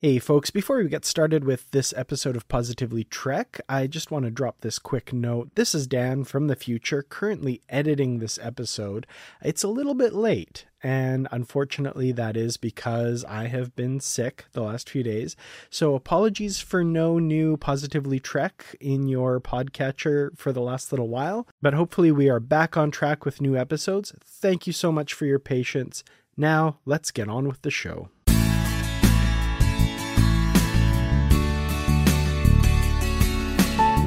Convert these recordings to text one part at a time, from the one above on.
Hey folks, before we get started with this episode of Positively Trek, I just want to drop this quick note. This is Dan from the future, currently editing this episode. It's a little bit late, and unfortunately that is because I have been sick the last few days. So apologies for no new Positively Trek in your podcatcher for the last little while, but hopefully we are back on track with new episodes. Thank you so much for your patience. Now, let's get on with the show.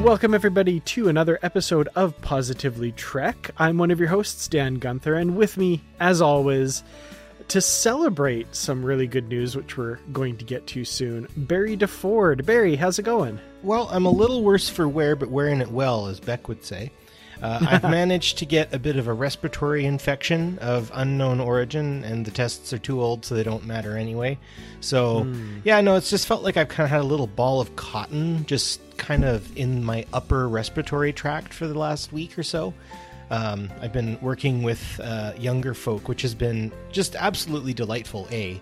Welcome everybody to another episode of Positively Trek. I'm one of your hosts, Dan Gunther, and with me, as always, to celebrate some really good news, which we're going to get to soon, Barry DeFord. Barry, how's it going? Well, I'm a little worse for wear, but wearing it well, as Beck would say. I've managed to get a bit of a respiratory infection of unknown origin, and the tests are too old, so they don't matter anyway. So, it's just felt like I've kind of had a little ball of cotton just kind of in my upper respiratory tract for the last week or so. I've been working with younger folk, which has been just absolutely delightful, eh?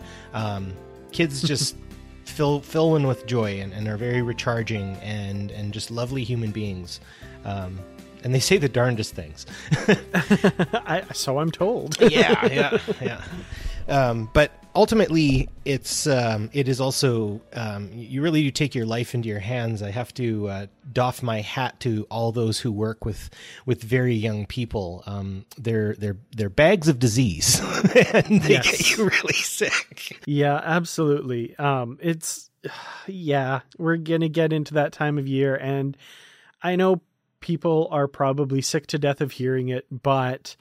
Kids just... fill one with joy and are very recharging and just lovely human beings. And they say the darndest things. So I'm told. Yeah. But ultimately, it is also, you really do take your life into your hands. I have to doff my hat to all those who work with very young people. They're bags of disease, and they get you really sick. Yeah, absolutely. We're going to get into that time of year, and I know people are probably sick to death of hearing it, but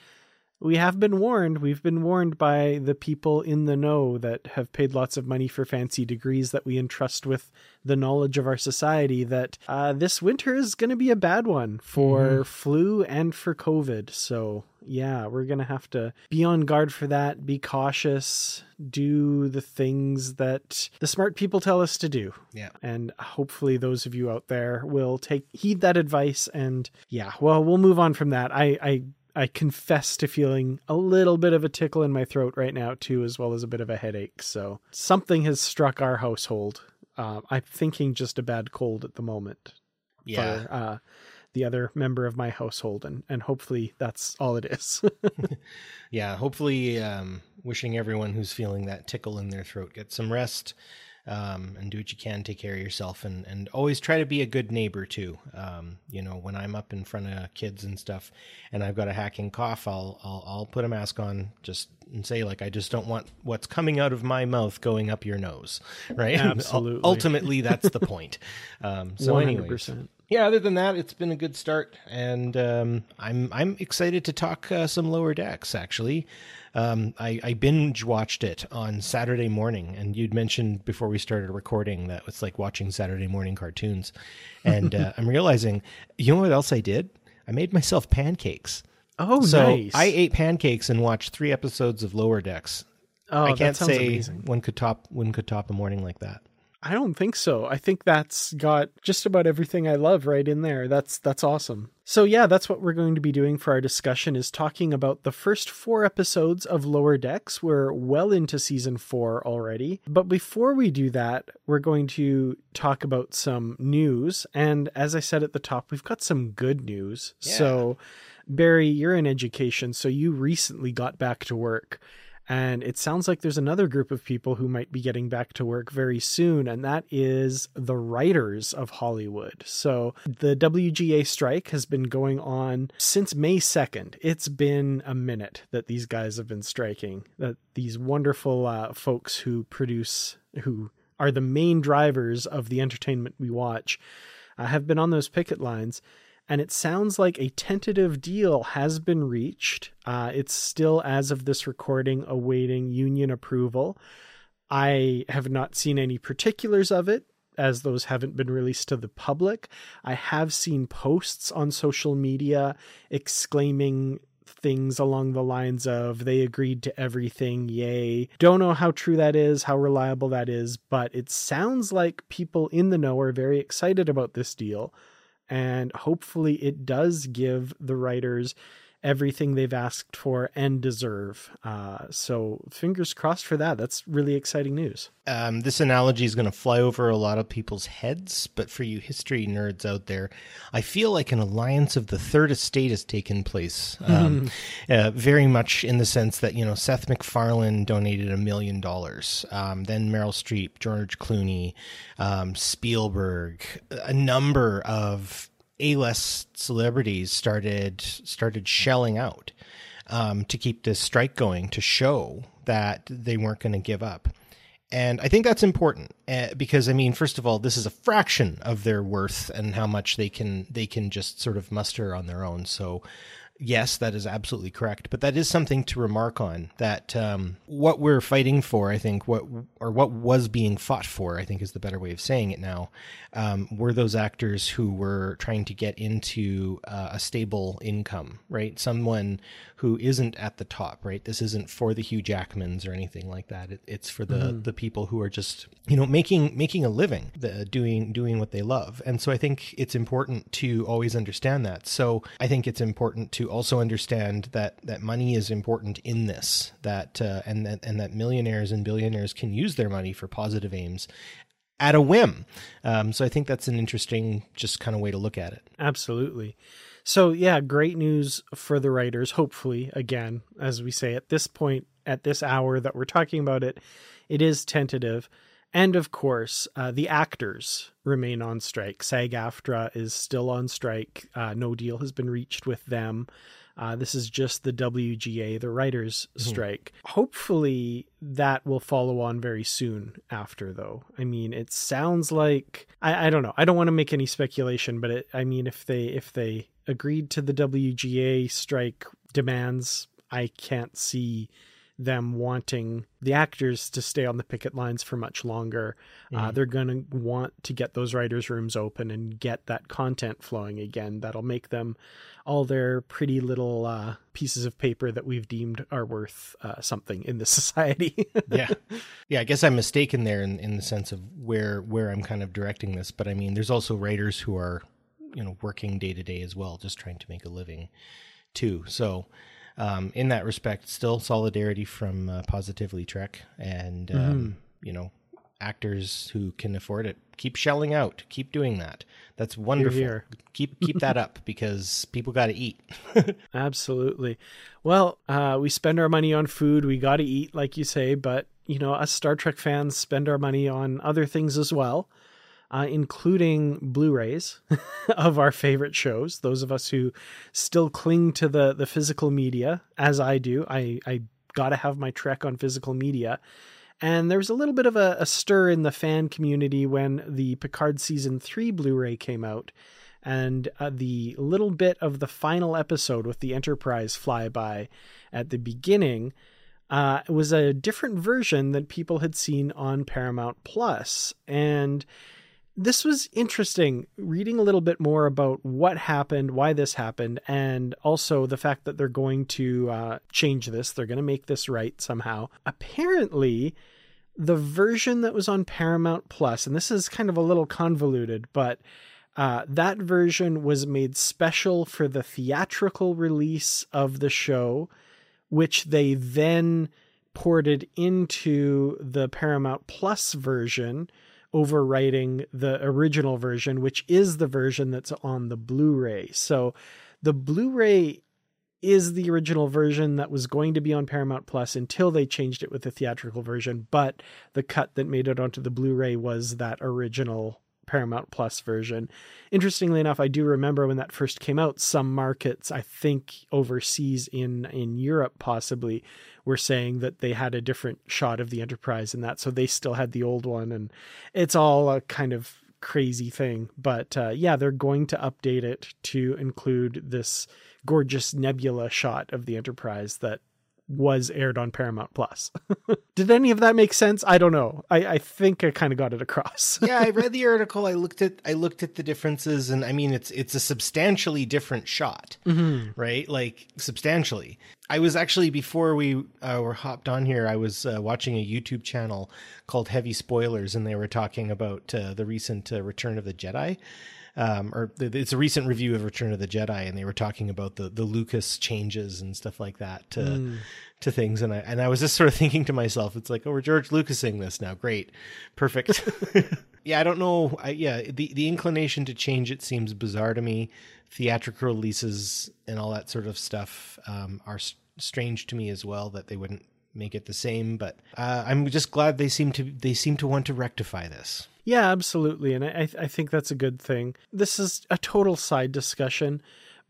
we have been warned. We've been warned by the people in the know that have paid lots of money for fancy degrees that we entrust with the knowledge of our society that this winter is going to be a bad one for flu and for COVID. So yeah, we're going to have to be on guard for that, be cautious, do the things that the smart people tell us to do. Yeah. And hopefully those of you out there will heed that advice. And yeah, well, we'll move on from that. I confess to feeling a little bit of a tickle in my throat right now too, as well as a bit of a headache. So something has struck our household. I'm thinking just a bad cold at the moment. Yeah. For, the other member of my household, and hopefully that's all it is. Yeah. Hopefully, wishing everyone who's feeling that tickle in their throat, get some rest, and do what you can, take care of yourself, and always try to be a good neighbor too. When I'm up in front of kids and stuff and I've got a hacking cough, I'll put a mask on just and say, like, I just don't want what's coming out of my mouth going up your nose. Right. Absolutely. Ultimately, that's the point. So 100%. Anyways. Yeah, other than that, it's been a good start, and I'm excited to talk some Lower Decks, actually. I binge-watched it on Saturday morning, and you'd mentioned before we started recording that it's like watching Saturday morning cartoons, and I'm realizing, you know what else I did? I made myself pancakes. Oh, so nice. I ate pancakes and watched 3 episodes of Lower Decks. Oh, I can't say amazing. One could top a morning like that. I don't think so. I think that's got just about everything I love right in there. That's awesome. So yeah, that's what we're going to be doing for our discussion, is talking about the first 4 episodes of Lower Decks. We're well into season 4 already. But before we do that, we're going to talk about some news. And as I said at the top, we've got some good news. Yeah. So Barry, you're in education, so you recently got back to work. And it sounds like there's another group of people who might be getting back to work very soon, and that is the writers of Hollywood. So the WGA strike has been going on since May 2nd. It's been a minute that these guys have been striking, that these wonderful folks who are the main drivers of the entertainment we watch, have been on those picket lines. And it sounds like a tentative deal has been reached. It's still, as of this recording, awaiting union approval. I have not seen any particulars of it, as those haven't been released to the public. I have seen posts on social media exclaiming things along the lines of they agreed to everything, yay. Don't know how true that is, how reliable that is, but it sounds like people in the know are very excited about this deal. And hopefully it does give the writers everything they've asked for and deserve. So fingers crossed for that. That's really exciting news. This analogy is going to fly over a lot of people's heads, but for you history nerds out there, I feel like an alliance of the third estate has taken place. Very much in the sense that, you know, Seth MacFarlane donated $1 million. Then Meryl Streep, George Clooney, Spielberg, a number of A-list celebrities started shelling out to keep this strike going, to show that they weren't going to give up. And I think that's important because, I mean, first of all, this is a fraction of their worth and how much they can just sort of muster on their own. So yes, that is absolutely correct. But that is something to remark on, that what we're fighting for, I think, what was being fought for, I think is the better way of saying it now, were those actors who were trying to get into a stable income, right? Someone who isn't at the top, right? This isn't for the Hugh Jackmans or anything like that. It's for the people who are just, you know, making a living, doing what they love. And so I think it's important to always understand that. So I think it's important to also understand that money is important in this, that millionaires and billionaires can use their money for positive aims at a whim. So I think that's an interesting just kind of way to look at it. Absolutely. So yeah, great news for the writers. Hopefully, again, as we say at this point, at this hour that we're talking about it, it is tentative. And of course, the actors remain on strike. SAG-AFTRA is still on strike. No deal has been reached with them. This is just the WGA, the writers' strike. Hopefully that will follow on very soon after, though. I mean, it sounds like, I don't know. I don't want to make any speculation, but if they agreed to the WGA strike demands, I can't see them wanting the actors to stay on the picket lines for much longer. They're going to want to get those writers' rooms open and get that content flowing again. That'll make them all their pretty little pieces of paper that we've deemed are worth something in this society. Yeah. I guess I'm mistaken there in the sense of where I'm kind of directing this, but I mean, there's also writers who are, you know, working day to day as well, just trying to make a living too. So, in that respect, still solidarity from Positively Trek and, you know, actors who can afford it. Keep shelling out. Keep doing that. That's wonderful. Here. Keep that up because people got to eat. Absolutely. Well, we spend our money on food. We got to eat, like you say, but, you know, us Star Trek fans spend our money on other things as well. Including Blu-rays of our favorite shows. Those of us who still cling to the physical media, as I do, I got to have my Trek on physical media. And there was a little bit of a stir in the fan community when the Picard Season 3 Blu-ray came out. And the little bit of the final episode with the Enterprise flyby at the beginning was a different version than people had seen on Paramount Plus. And this was interesting, reading a little bit more about what happened, why this happened, and also the fact that they're going to change this. They're going to make this right somehow. Apparently, the version that was on Paramount Plus, and this is kind of a little convoluted, but that version was made special for the theatrical release of the show, which they then ported into the Paramount Plus version, overwriting the original version, which is the version that's on the Blu-ray. So the Blu-ray is the original version that was going to be on Paramount Plus until they changed it with the theatrical version. But the cut that made it onto the Blu-ray was that original Paramount Plus version. Interestingly enough, I do remember when that first came out, some markets, I think overseas in Europe possibly, were saying that they had a different shot of the Enterprise and that, so they still had the old one, and it's all a kind of crazy thing. But yeah, they're going to update it to include this gorgeous nebula shot of the Enterprise that was aired on Paramount Plus. Did any of that make sense? I don't know. I think I kind of got it across. Yeah, I read the article. I looked at the differences, and I mean, it's a substantially different shot, mm-hmm. right? Like substantially. I was actually, before we were hopped on here, I was watching a YouTube channel called Heavy Spoilers, and they were talking about the recent Return of the Jedi. It's a recent review of Return of the Jedi, and they were talking about the Lucas changes and stuff like that to things. And I was just sort of thinking to myself, it's like, oh, we're George Lucasing this now. Great. Perfect. Yeah, I don't know. The inclination to change it seems bizarre to me. Theatrical releases and all that sort of stuff are strange to me as well, that they wouldn't make it the same. But I'm just glad they seem to want to rectify this. Yeah, absolutely. And I think that's a good thing. This is a total side discussion,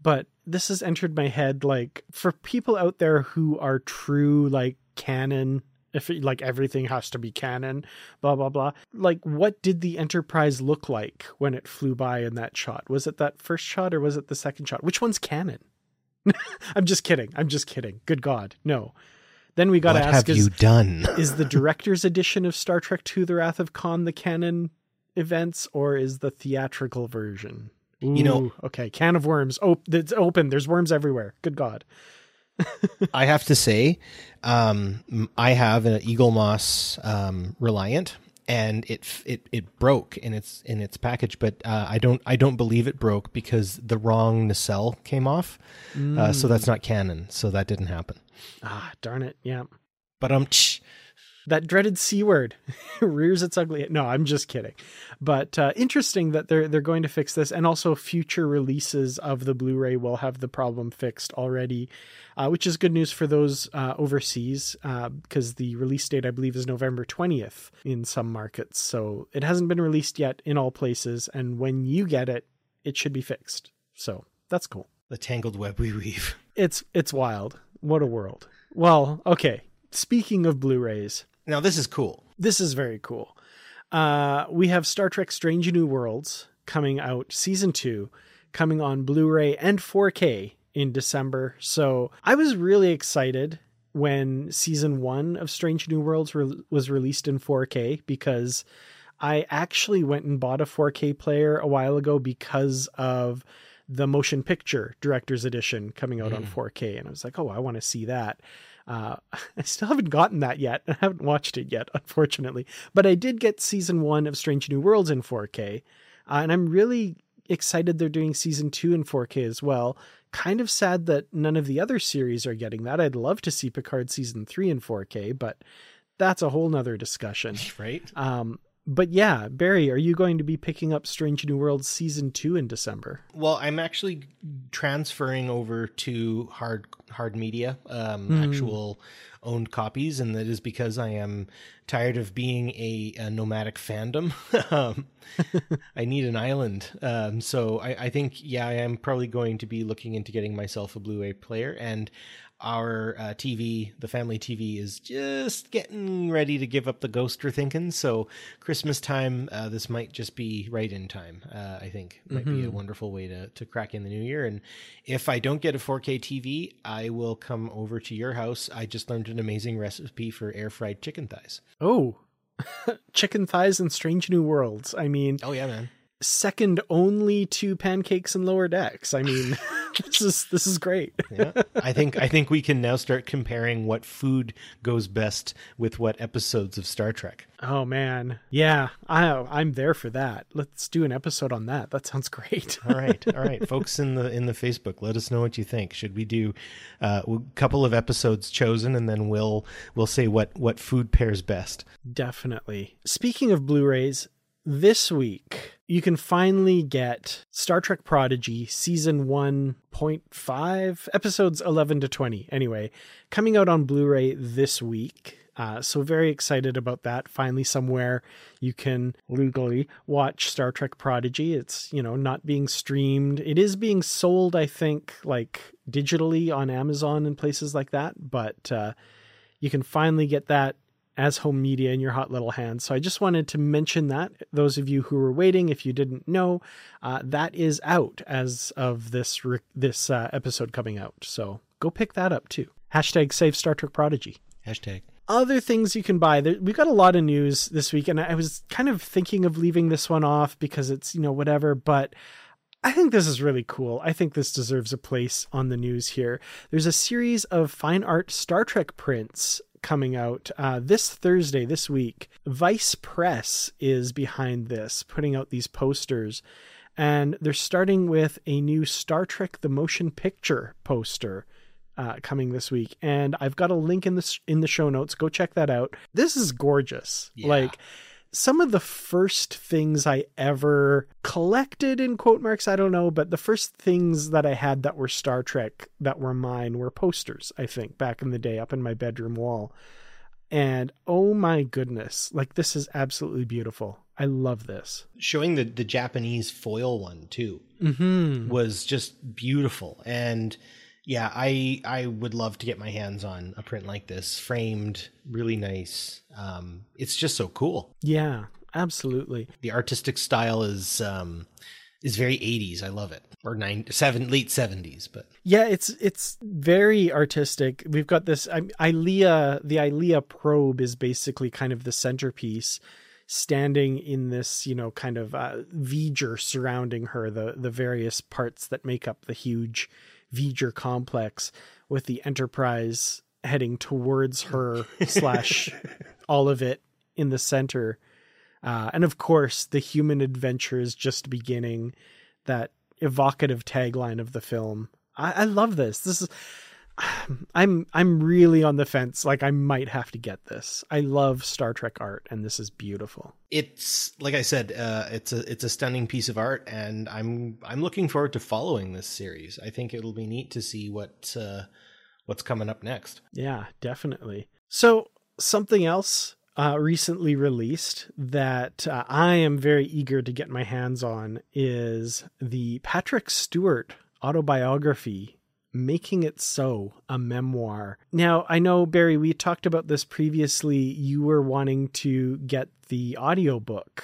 but this has entered my head, like, for people out there who are true, like, canon, if it, like, everything has to be canon, blah, blah, blah. Like, what did the Enterprise look like when it flew by in that shot? Was it that first shot or was it the second shot? Which one's canon? I'm just kidding. Good God. No. Then we got to ask, is the director's edition of Star Trek II, The Wrath of Khan, the canon events, or is the theatrical version? Ooh, you know, okay. Can of worms. Oh, it's open. There's worms everywhere. Good God. I have to say, I have an Eagle Moss Reliant, and it broke in its package, but I don't believe it broke because the wrong nacelle came off, so that's not canon. So that didn't happen. Ah, darn it! Yeah, but that dreaded C word rears its ugly head. No, I'm just kidding. But interesting that they're going to fix this, and also future releases of the Blu-ray will have the problem fixed already, which is good news for those overseas, because the release date, I believe, is November 20th in some markets. So it hasn't been released yet in all places, and when you get it, it should be fixed. So that's cool. The tangled web we weave. It's wild. What a world. Well, okay. Speaking of Blu-rays. Now, this is cool. This is very cool. We have Star Trek Strange New Worlds coming out, Season 2, coming on Blu-ray and 4K in December. So I was really excited when Season 1 of Strange New Worlds was released in 4K, because I actually went and bought a 4K player a while ago because of the motion picture director's edition coming out on 4K. And I was like, oh, I want to see that. I still haven't gotten that yet. I haven't watched it yet, unfortunately, but I did get Season 1 of Strange New Worlds in 4K. And I'm really excited they're doing Season 2 in 4K as well. Kind of sad that none of the other series are getting that. I'd love to see Picard Season 3 in 4K, but that's a whole nother discussion. Right. But yeah, Barry, are you going to be picking up Strange New Worlds Season 2 in December? Well, I'm actually transferring over to hard media, actual owned copies. And that is because I am tired of being a nomadic fandom. I need an island. So I think, yeah, I am probably going to be looking into getting myself a Blu-ray player. And our TV, the family TV, is just getting ready to give up the ghost, we're thinking. So Christmas time, this might just be right in time, I think. Might be a wonderful way to crack in the new year. And if I don't get a 4K TV, I will come over to your house. I just learned an amazing recipe for air-fried chicken thighs. Oh, chicken thighs and Strange New Worlds. I mean... Oh, yeah, man. Second only to pancakes and Lower Decks. I mean... This is great. Yeah. I think we can now start comparing what food goes best with what episodes of Star Trek. Oh man. Yeah. I'm there for that. Let's do an episode on that. That sounds great. All right. Folks in the Facebook, let us know what you think. Should we do a couple of episodes chosen, and then we'll say what food pairs best. Definitely. Speaking of Blu-rays, this week, you can finally get Star Trek Prodigy Season 1.5, episodes 11 to 20, anyway, coming out on Blu-ray this week. So very excited about that. Finally somewhere you can legally watch Star Trek Prodigy. It's, you know, not being streamed. It is being sold, I think, like digitally on Amazon and places like that. But you can finally get that as home media in your hot little hands. So I just wanted to mention that, those of you who were waiting, if you didn't know, that is out as of this episode coming out. So go pick that up too. Hashtag save Star Trek Prodigy. Hashtag. Other things you can buy. We've got a lot of news this week, and I was kind of thinking of leaving this one off because it's, you know, whatever, but I think this is really cool. I think this deserves a place on the news here. There's a series of fine art Star Trek prints coming out this Thursday, this week. Vice Press is behind this, putting out these posters. And they're starting with a new Star Trek: The Motion Picture poster coming this week. And I've got a link in the show notes. Go check that out. This is gorgeous. Yeah. Like, some of the first things I ever collected, in quote marks, I don't know, but the first things that I had that were Star Trek that were mine were posters, I think, back in the day up in my bedroom wall. And oh my goodness, like, this is absolutely beautiful. I love this. Showing the Japanese foil one too was just beautiful. And yeah, I would love to get my hands on a print like this, framed, really nice. It's just so cool. Yeah, absolutely. The artistic style is very 80s. I love it. Or late 70s. But yeah, it's very artistic. We've got this Ilea. The Ilea probe is basically kind of the centerpiece, standing in this, you know, kind of V'ger surrounding her. The various parts that make up the huge V'ger complex, with the Enterprise heading towards her / all of it in the center. And of course, the human adventure is just beginning, that evocative tagline of the film. I love this. This is, I'm really on the fence. Like, I might have to get this. I love Star Trek art, and this is beautiful. It's, like I said, it's a stunning piece of art, and I'm looking forward to following this series. I think it'll be neat to see what's coming up next. Yeah, definitely. So something else recently released that I am very eager to get my hands on is the Patrick Stewart autobiography, Making It So, a memoir. Now, I know, Barry, we talked about this previously. You were wanting to get the audiobook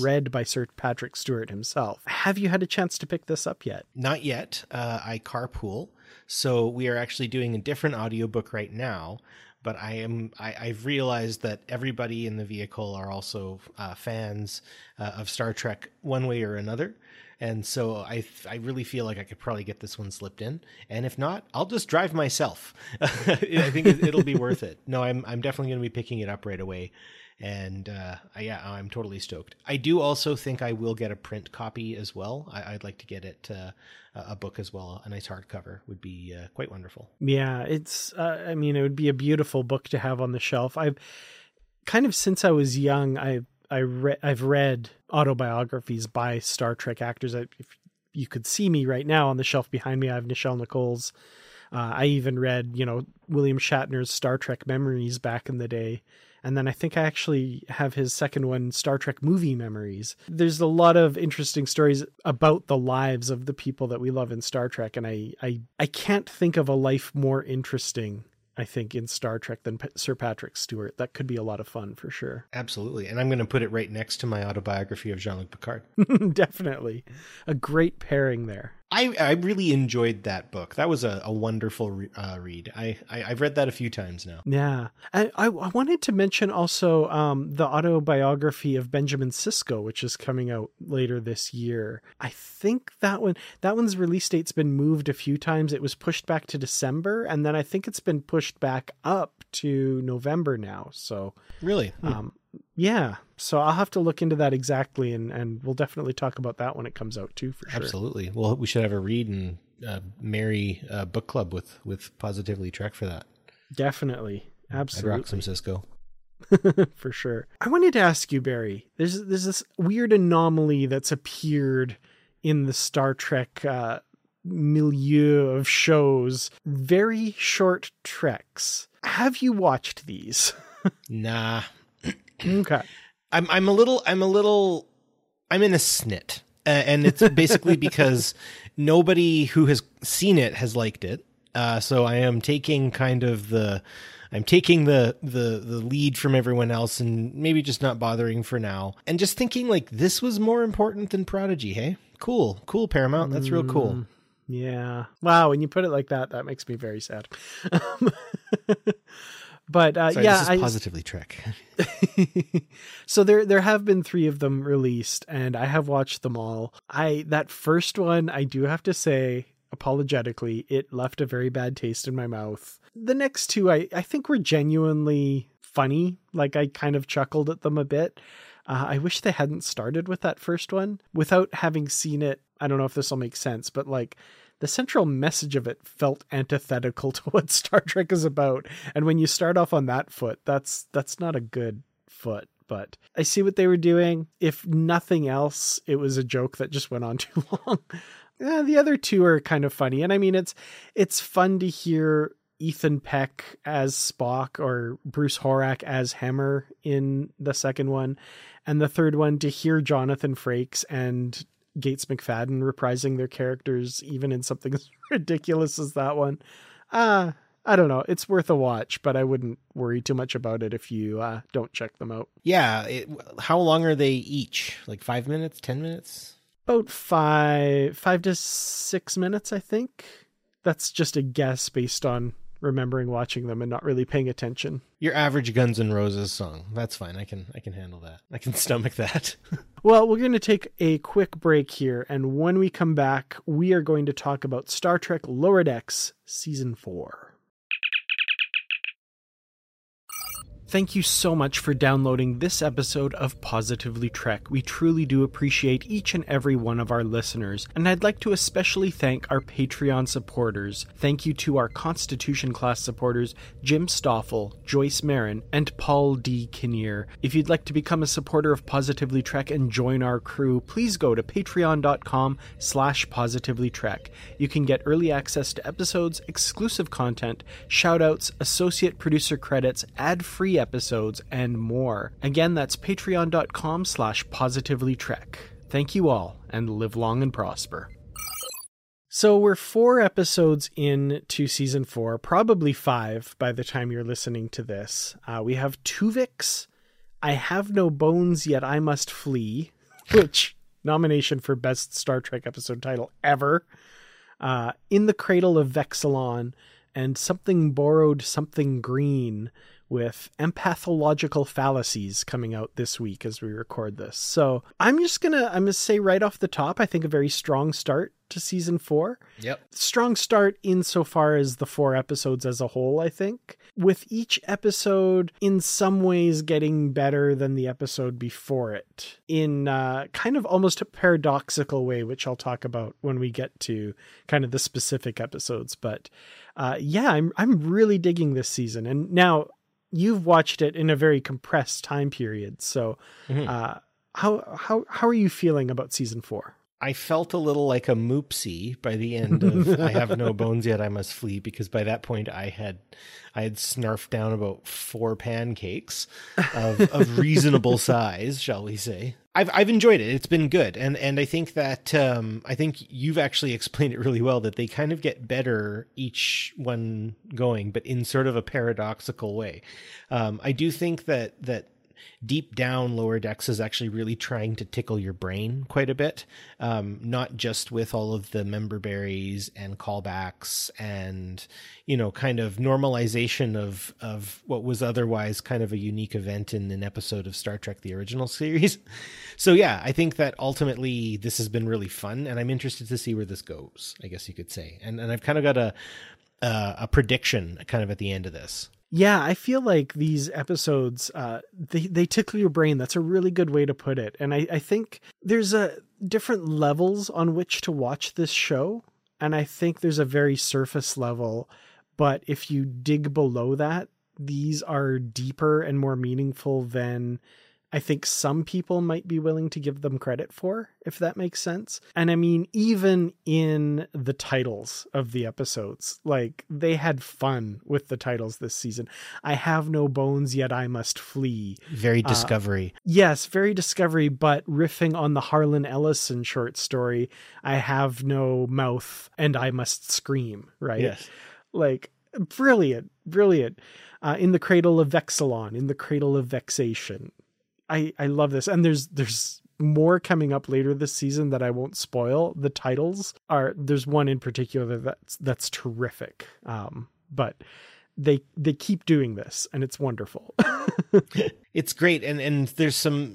read by Sir Patrick Stewart himself. Have you had a chance to pick this up yet? Not yet. I carpool. So we are actually doing a different audiobook right now. But I've realized that everybody in the vehicle are also fans of Star Trek one way or another. And so I really feel like I could probably get this one slipped in. And if not, I'll just drive myself. I think it'll be worth it. No, I'm definitely going to be picking it up right away. And I'm totally stoked. I do also think I will get a print copy as well. I'd like to get it a book as well. A nice hardcover would be quite wonderful. Yeah, it would be a beautiful book to have on the shelf. I've kind of, since I was young, I've read autobiographies by Star Trek actors. If you could see me right now on the shelf behind me, I have Nichelle Nichols. I even read, you know, William Shatner's Star Trek Memories back in the day. And then I think I actually have his second one, Star Trek Movie Memories. There's a lot of interesting stories about the lives of the people that we love in Star Trek. And I can't think of a life more interesting, I think, in Star Trek than Sir Patrick Stewart. That could be a lot of fun for sure. Absolutely. And I'm going to put it right next to my autobiography of Jean-Luc Picard. Definitely. A great pairing there. I really enjoyed that book. That was a wonderful read. I've read that a few times now. Yeah. I wanted to mention also the autobiography of Benjamin Sisko, which is coming out later this year. I think that one's release date's been moved a few times. It was pushed back to December, and then I think it's been pushed back up to November now. So really? Yeah. So I'll have to look into that exactly. And we'll definitely talk about that when it comes out too, for sure. Absolutely. Well, we should have a read and merry book club with Positively Trek for that. Definitely. Absolutely. I'd rock some Sisko. For sure. I wanted to ask you, Barry, there's this weird anomaly that's appeared in the Star Trek milieu of shows. Very short treks. Have you watched these? Nah. Okay. I'm in a snit, and it's basically because nobody who has seen it has liked it. So I am taking the lead from everyone else, and maybe just not bothering for now, and just thinking like this was more important than Prodigy. Hey, cool, Paramount. That's real cool. Yeah. Wow. When you put it like that, that makes me very sad. But sorry, yeah, this is Positively Trek. So there have been three of them released, and I have watched them all. That first one, I do have to say, apologetically, it left a very bad taste in my mouth. The next two, I think, were genuinely funny. Like, I kind of chuckled at them a bit. I wish they hadn't started with that first one. Without having seen it, I don't know if this will make sense, but like, the central message of it felt antithetical to what Star Trek is about. And when you start off on that foot, that's not a good foot. But I see what they were doing. If nothing else, it was a joke that just went on too long. The other two are kind of funny. And I mean, it's fun to hear Ethan Peck as Spock or Bruce Horak as Hammer in the second one. And the third one, to hear Jonathan Frakes and Gates McFadden reprising their characters, even in something as ridiculous as that one. I don't know. It's worth a watch, but I wouldn't worry too much about it if you don't check them out. Yeah. How long are they each? Like 5 minutes, 10 minutes? About five to 6 minutes, I think. That's just a guess based on remembering watching them and not really paying attention. Your average Guns N' Roses song. That's fine. I can handle that. I can stomach that. Well, we're going to take a quick break here, and when we come back, we are going to talk about Star Trek Lower Decks Season 4. Thank you so much for downloading this episode of Positively Trek. We truly do appreciate each and every one of our listeners, and I'd like to especially thank our Patreon supporters. Thank you to our Constitution Class supporters, Jim Stoffel, Joyce Marin, and Paul D. Kinnear. If you'd like to become a supporter of Positively Trek and join our crew, please go to patreon.com/PositivelyTrek. You can get early access to episodes, exclusive content, shoutouts, associate producer credits, ad-free episodes, and more. Again, that's patreon.com/PositivelyTrek. Thank you all, and live long and prosper. So we're 4 episodes into Season 4, probably 5 by the time you're listening to this. We have Tuvix, I Have No Bones Yet I Must Flee, which nomination for Best Star Trek Episode Title Ever, In the Cradle of Vexilon, and Something Borrowed Something Green, with Empathological Fallacies coming out this week as we record this. So I'm gonna say right off the top, I think a very strong start to Season 4. Yep. Strong start insofar as the 4 episodes as a whole, I think. With each episode in some ways getting better than the episode before it, in kind of almost a paradoxical way, which I'll talk about when we get to kind of the specific episodes. But yeah, I'm really digging this season. And now you've watched it in a very compressed time period. So how are you feeling about Season 4? I felt a little like a Moopsie by the end of I Have No Bones Yet I Must Flee, because by that point I had snarfed down about 4 pancakes of reasonable size, shall we say. I've enjoyed it. It's been good. And I think that, I think you've actually explained it really well, that they kind of get better each one going, but in sort of a paradoxical way. I do think that deep down, Lower Decks is actually really trying to tickle your brain quite a bit. Not just with all of the member berries and callbacks and, kind of normalization of what was otherwise kind of a unique event in an episode of Star Trek, the original series. So yeah, I think that ultimately this has been really fun, and I'm interested to see where this goes, I guess you could say. And I've kind of got a prediction kind of at the end of this. Yeah, I feel like these episodes, they tickle your brain. That's a really good way to put it. And I think there's different levels on which to watch this show. And I think there's a very surface level. But if you dig below that, these are deeper and more meaningful than I think some people might be willing to give them credit for, if that makes sense. And I mean, even in the titles of the episodes, like, they had fun with the titles this season. I Have No Bones Yet I Must Flee. Very Discovery. Yes, very Discovery, but riffing on the Harlan Ellison short story, I Have No Mouth and I Must Scream, right? Yes. Like, brilliant, brilliant. In the Cradle of Vexilon, In the Cradle of Vexation. I love this. And there's more coming up later this season that I won't spoil. The titles are, there's one in particular that's terrific. But they keep doing this and it's wonderful. It's great. And there's some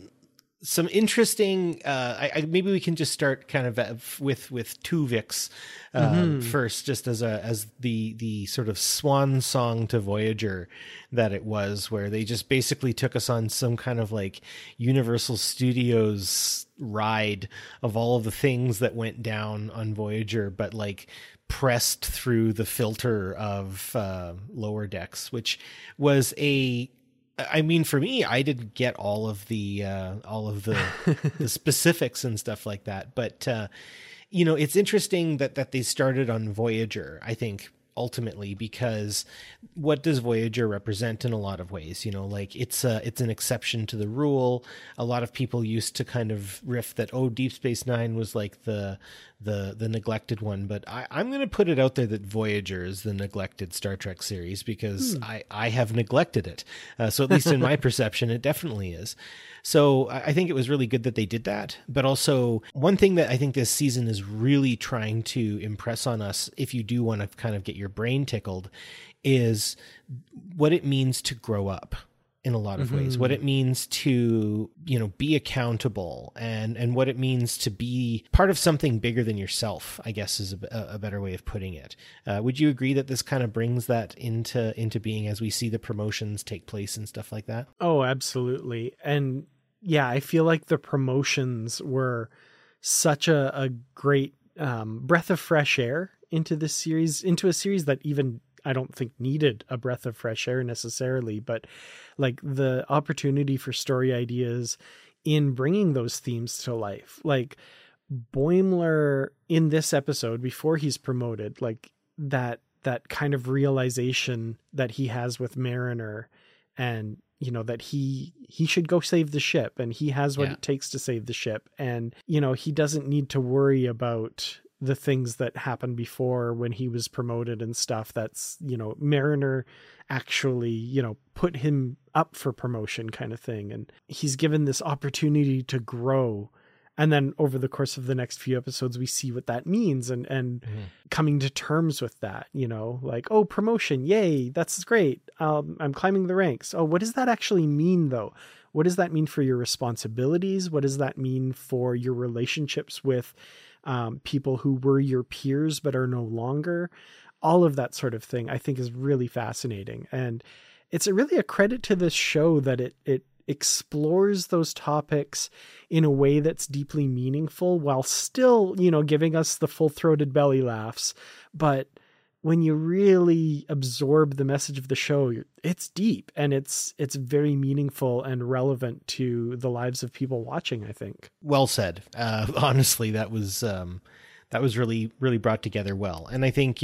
interesting, maybe we can just start kind of with Tuvix first, just as the sort of swan song to Voyager that it was, where they just basically took us on some kind of like Universal Studios ride of all of the things that went down on Voyager, but like pressed through the filter of Lower Decks, which was for me, I didn't get all of the the specifics and stuff like that. But, it's interesting that they started on Voyager, I think, ultimately, because what does Voyager represent in a lot of ways? It's an exception to the rule. A lot of people used to kind of riff that, Deep Space Nine was like the neglected one. But I'm going to put it out there that Voyager is the neglected Star Trek series, because I have neglected it. So at least in my perception, it definitely is. So I think it was really good that they did that. But also, one thing that I think this season is really trying to impress on us, if you do want to kind of get your brain tickled, is what it means to grow up in a lot of ways, what it means to, be accountable, and what it means to be part of something bigger than yourself, I guess, is a better way of putting it. Would you agree that this kind of brings that into being as we see the promotions take place and stuff like that? Oh, absolutely. And yeah, I feel like the promotions were such a great breath of fresh air into this series, into a series that even I don't think needed a breath of fresh air necessarily, but like the opportunity for story ideas in bringing those themes to life, like Boimler in this episode before he's promoted, like that kind of realization that he has with Mariner, and, that he should go save the ship, and he has what it takes to save the ship. And, he doesn't need to worry about the things that happened before when he was promoted and stuff. That's, Mariner actually, put him up for promotion kind of thing. And he's given this opportunity to grow. And then over the course of the next few episodes, we see what that means and coming to terms with that, like, oh, promotion. Yay. That's great. I'm climbing the ranks. Oh, what does that actually mean though? What does that mean for your responsibilities? What does that mean for your relationships with people who were your peers but are no longer? All of that sort of thing I think is really fascinating, and it's really a credit to this show that it explores those topics in a way that's deeply meaningful while still giving us the full-throated belly laughs. But when you really absorb the message of the show, it's deep and it's very meaningful and relevant to the lives of people watching, I think. Well said. Honestly, that was really, really brought together well. And I think,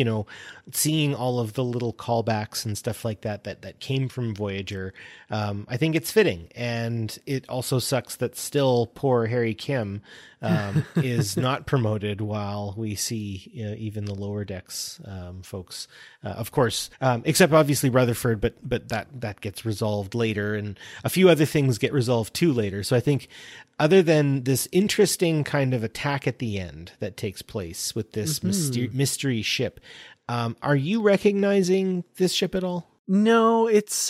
seeing all of the little callbacks and stuff like that came from Voyager, I think it's fitting. And it also sucks that still poor Harry Kim is not promoted while we see even the Lower Decks folks, of course, except obviously Rutherford, but that gets resolved later, and a few other things get resolved too later. So I think other than this interesting kind of attack at the end that takes place with this mystery ship, are you recognizing this ship at all? No, it's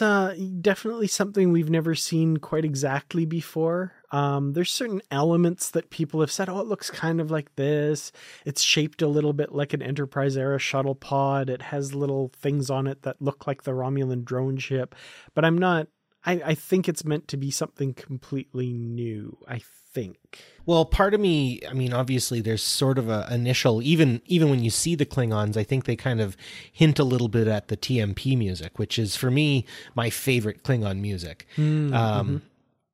definitely something we've never seen quite exactly before. There's certain elements that people have said, it looks kind of like this. It's shaped a little bit like an Enterprise era shuttle pod. It has little things on it that look like the Romulan drone ship, but I think it's meant to be something completely new, I think. Well, part of me, obviously there's sort of a initial, even when you see the Klingons, I think they kind of hint a little bit at the TMP music, which is for me, my favorite Klingon music.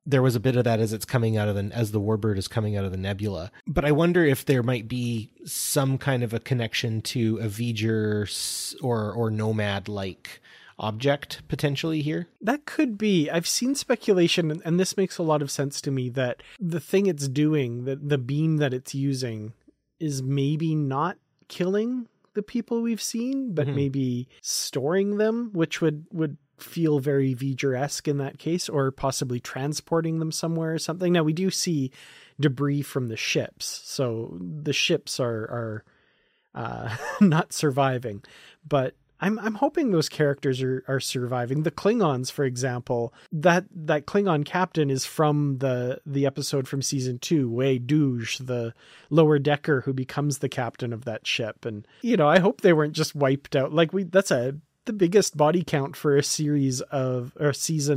There was a bit of that as it's coming out of as the Warbird is coming out of the nebula. But I wonder if there might be some kind of a connection to a V'ger or Nomad-like object potentially here. That could be. I've seen speculation, and this makes a lot of sense to me, that the thing it's doing, the beam that it's using, is maybe not killing the people we've seen, but maybe storing them, which would feel very V'ger-esque in that case, or possibly transporting them somewhere or something. Now, we do see debris from the ships, so the ships are not surviving, but I'm hoping those characters are surviving. The Klingons, for example, that Klingon captain is from the episode from season 2, Wei Duj, the lower decker who becomes the captain of that ship. And, you know, I hope they weren't just wiped out. Like, that's the biggest body count for a season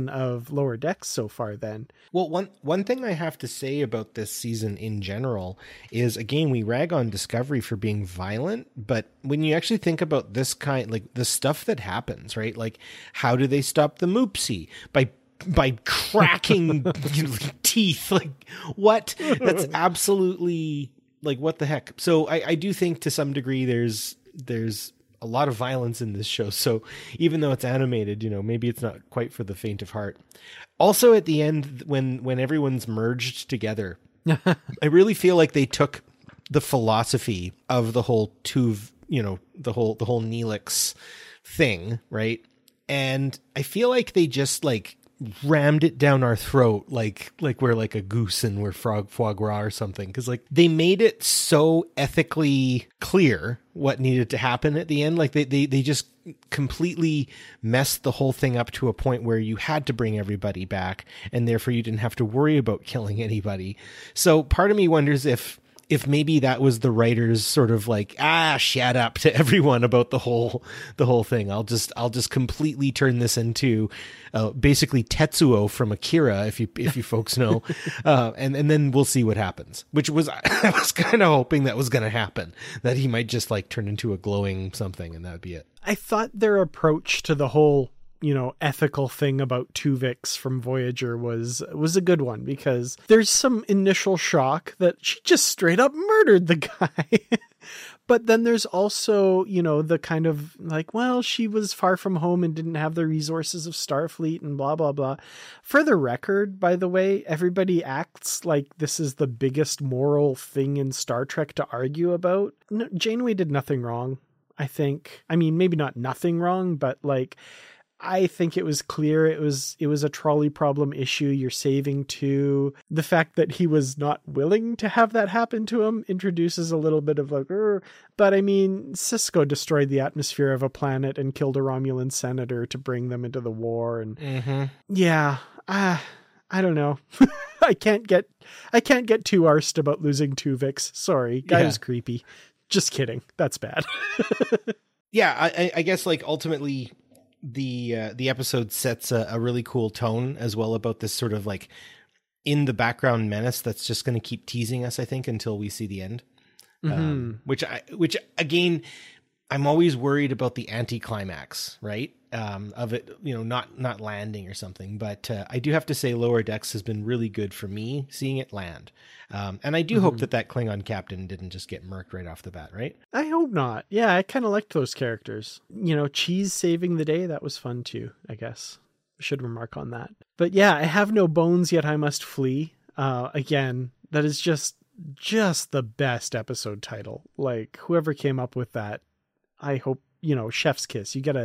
of Lower Decks so far then. Well, one thing I have to say about this season in general is, again, we rag on Discovery for being violent, but when you actually think about this kind, like the stuff that happens, right? Like, how do they stop the Moopsie? By cracking teeth. Like, what? That's absolutely, like, what the heck? So I do think to some degree there's a lot of violence in this show. So even though it's animated, you know, maybe it's not quite for the faint of heart. Also at the end, when everyone's merged together, I really feel like they took the philosophy of the whole the whole Neelix thing. Right. And I feel like they just like rammed it down our throat. Like we're like a goose and we're foie gras or something. 'Cause like they made it so ethically clear what needed to happen at the end. Like they just completely messed the whole thing up to a point where you had to bring everybody back and therefore you didn't have to worry about killing anybody. So part of me wonders if maybe that was the writers sort of like, shut up to everyone about the whole thing. I'll just completely turn this into basically Tetsuo from Akira, if you folks know, and then we'll see what happens, which was, I was kind of hoping that was going to happen, that he might just like turn into a glowing something and that'd be it. I thought their approach to the whole, you know, ethical thing about Tuvix from Voyager was a good one, because there's some initial shock that she just straight up murdered the guy. But then there's also, you know, the kind of like, well, she was far from home and didn't have the resources of Starfleet and blah, blah, blah. For the record, by the way, everybody acts like this is the biggest moral thing in Star Trek to argue about. No, Janeway did nothing wrong, I think. I mean, maybe not nothing wrong, but like, I think it was clear it was a trolley problem issue. You're saving two. The fact that he was not willing to have that happen to him introduces a little bit of like, but I mean, Sisko destroyed the atmosphere of a planet and killed a Romulan senator to bring them into the war. And I don't know. I can't get too arsed about losing Tuvix. Sorry, guy was creepy. Just kidding. That's bad. I guess like ultimately, the episode sets a really cool tone as well about this sort of like in the background menace that's just going to keep teasing us, I think, until we see the end. Which again, I'm always worried about the anticlimax, right? Of it, you know, not landing or something. But I do have to say, Lower Decks has been really good for me seeing it land. And I do hope that Klingon captain didn't just get murked right off the bat, right? I hope not. Yeah, I kind of liked those characters. You know, Cheese saving the day, that was fun too, I guess. Should remark on that. But yeah, I have no bones yet I must flee. Again, that is just the best episode title. Like, whoever came up with that, I hope, you know, chef's kiss, you get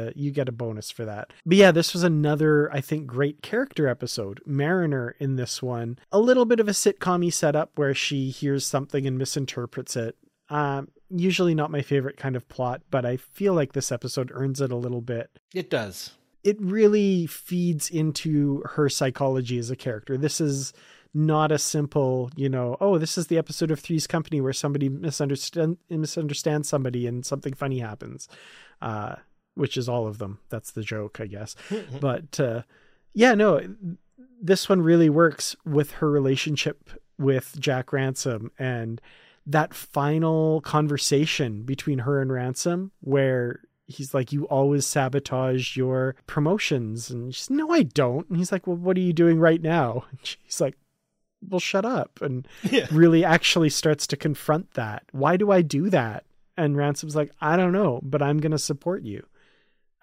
a bonus for that. But yeah, this was another, I think, great character episode. Mariner in this one, a little bit of a sitcom-y setup where she hears something and misinterprets it. Usually not my favorite kind of plot, but I feel like this episode earns it a little bit. It does. It really feeds into her psychology as a character. This is not a simple, you know, this is the episode of Three's Company where somebody misunderstands somebody and something funny happens, which is all of them. That's the joke, I guess. But this one really works with her relationship with Jack Ransom, and that final conversation between her and Ransom where he's like, you always sabotage your promotions. And she's, no, I don't. And he's like, well, what are you doing right now? And she's like, well, shut up. And really actually starts to confront that. Why do I do that? And Ransom's like, I don't know, but I'm going to support you.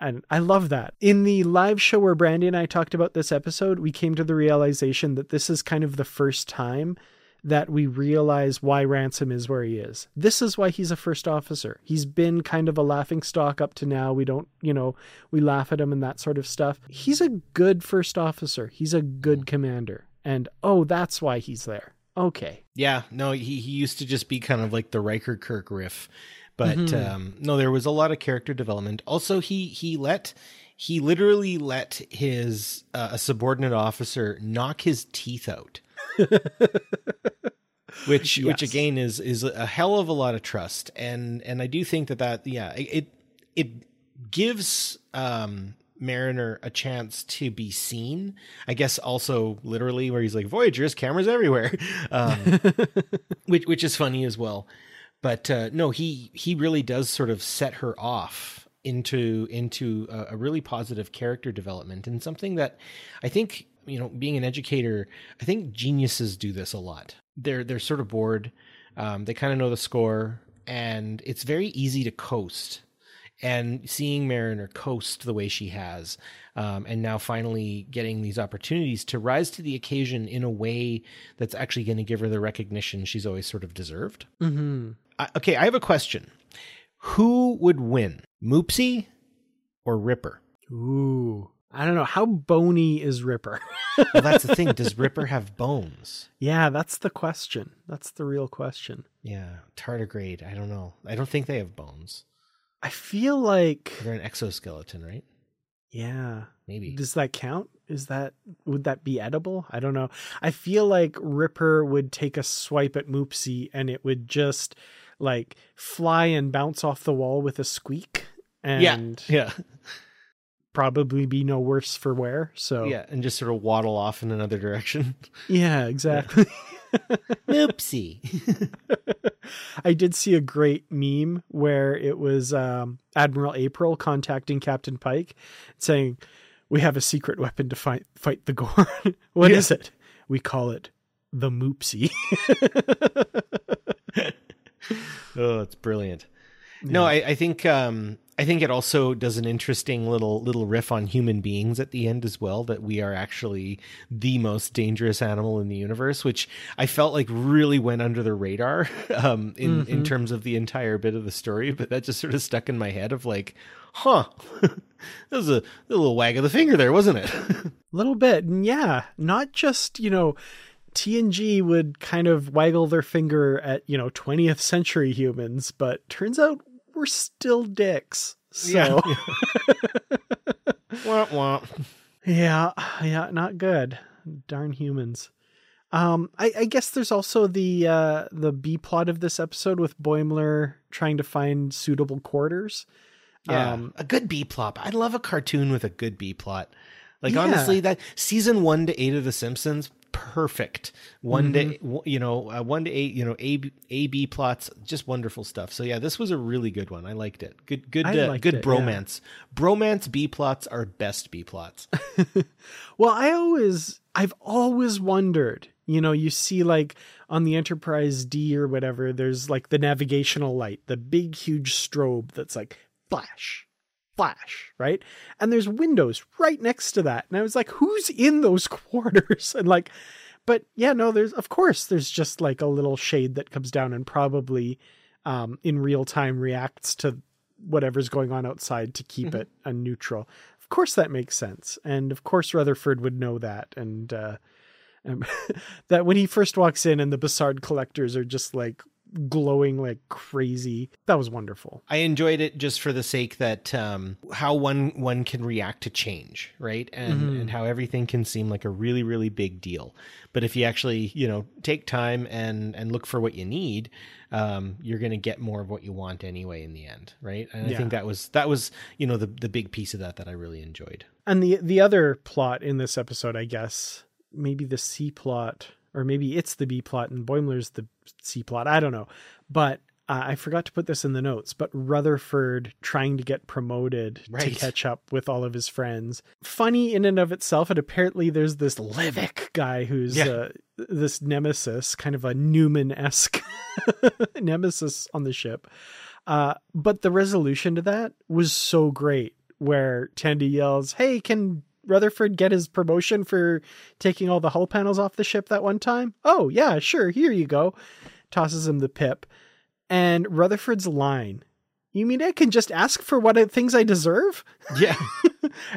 And I love that. In the live show where Brandy and I talked about this episode, we came to the realization that this is kind of the first time that we realize why Ransom is where he is. This is why he's a first officer. He's been kind of a laughing stock up to now. We don't, you know, we laugh at him and that sort of stuff. He's a good first officer. He's a good commander. And, oh, that's why he's there. Okay. Yeah, no, he used to just be kind of like the Riker Kirk riff. But no, there was a lot of character development. Also, he literally let his a subordinate officer knock his teeth out. Which again is a hell of a lot of trust. And I do think that it gives Mariner a chance to be seen, I guess, also literally where he's like, Voyager's cameras everywhere, which is funny as well. But no, he really does sort of set her off into a really positive character development, and something that I think, you know, being an educator, I think geniuses do this a lot. They're sort of bored. They kind of know the score, and it's very easy to coast. And seeing Mariner coast the way she has, and now finally getting these opportunities to rise to the occasion in a way that's actually going to give her the recognition she's always sort of deserved. Mm-hmm. Okay, I have a question. Who would win, Moopsie or Ripper? Ooh, I don't know. How bony is Ripper? Well, that's the thing. Does Ripper have bones? Yeah, that's the question. That's the real question. Yeah, tardigrade. I don't know. I don't think they have bones. I feel like they're an exoskeleton, right? Yeah. Maybe. Does that count? Would that be edible? I don't know. I feel like Ripper would take a swipe at Moopsie and it would just like fly and bounce off the wall with a squeak and yeah. probably be no worse for wear. So yeah. And just sort of waddle off in another direction. Yeah, exactly. Yeah. Moopsie. I did see a great meme where it was Admiral April contacting Captain Pike saying, we have a secret weapon to fight the Gorn. What is it? We call it the Moopsie. Oh, it's brilliant. Yeah. No, I think it also does an interesting little riff on human beings at the end as well, that we are actually the most dangerous animal in the universe, which I felt like really went under the radar in terms of the entire bit of the story. But that just sort of stuck in my head of like, huh, that was a little wag of the finger there, wasn't it? A little bit. Yeah. Not just, you know, TNG would kind of waggle their finger at, you know, 20th century humans, but turns out we're still dicks. So womp womp. Yeah, not good. Darn humans. I guess there's also the B plot of this episode with Boimler trying to find suitable quarters. Yeah. A good B plot. I love a cartoon with a good B plot. Like honestly, that season 1 to 8 of The Simpsons, perfect. One to eight, you know, A B plots, just wonderful stuff. So yeah, this was a really good one. I liked it. Good bromance. Yeah. Bromance B plots are best B plots. Well, I've always wondered, you know, you see like on the Enterprise D or whatever, there's like the navigational light, the big, huge strobe that's like flash, right? And there's windows right next to that. And I was like, who's in those quarters? And like, but yeah, no, there's just like a little shade that comes down and probably in real time reacts to whatever's going on outside to keep it a neutral. Of course that makes sense. And of course Rutherford would know that. And that when he first walks in and the Bassard collectors are just like glowing like crazy. That was wonderful. I enjoyed it just for the sake that how one can react to change, right? And how everything can seem like a really, really big deal. But if you actually, you know, take time and look for what you need, you're going to get more of what you want anyway in the end, right? And I think that was, you know, the big piece of that I really enjoyed. And the other plot in this episode, I guess, maybe the C plot, or maybe it's the B plot and Boimler's the C plot. I don't know. But I forgot to put this in the notes, but Rutherford trying to get promoted to catch up with all of his friends. Funny in and of itself. And apparently there's this Levick guy who's this nemesis, kind of a Newman-esque nemesis on the ship. But the resolution to that was so great where Tendi yells, hey, can Rutherford get his promotion for taking all the hull panels off the ship that one time? Oh, yeah, sure. Here you go. Tosses him the pip. And Rutherford's line, you mean I can just ask for things I deserve? Yeah.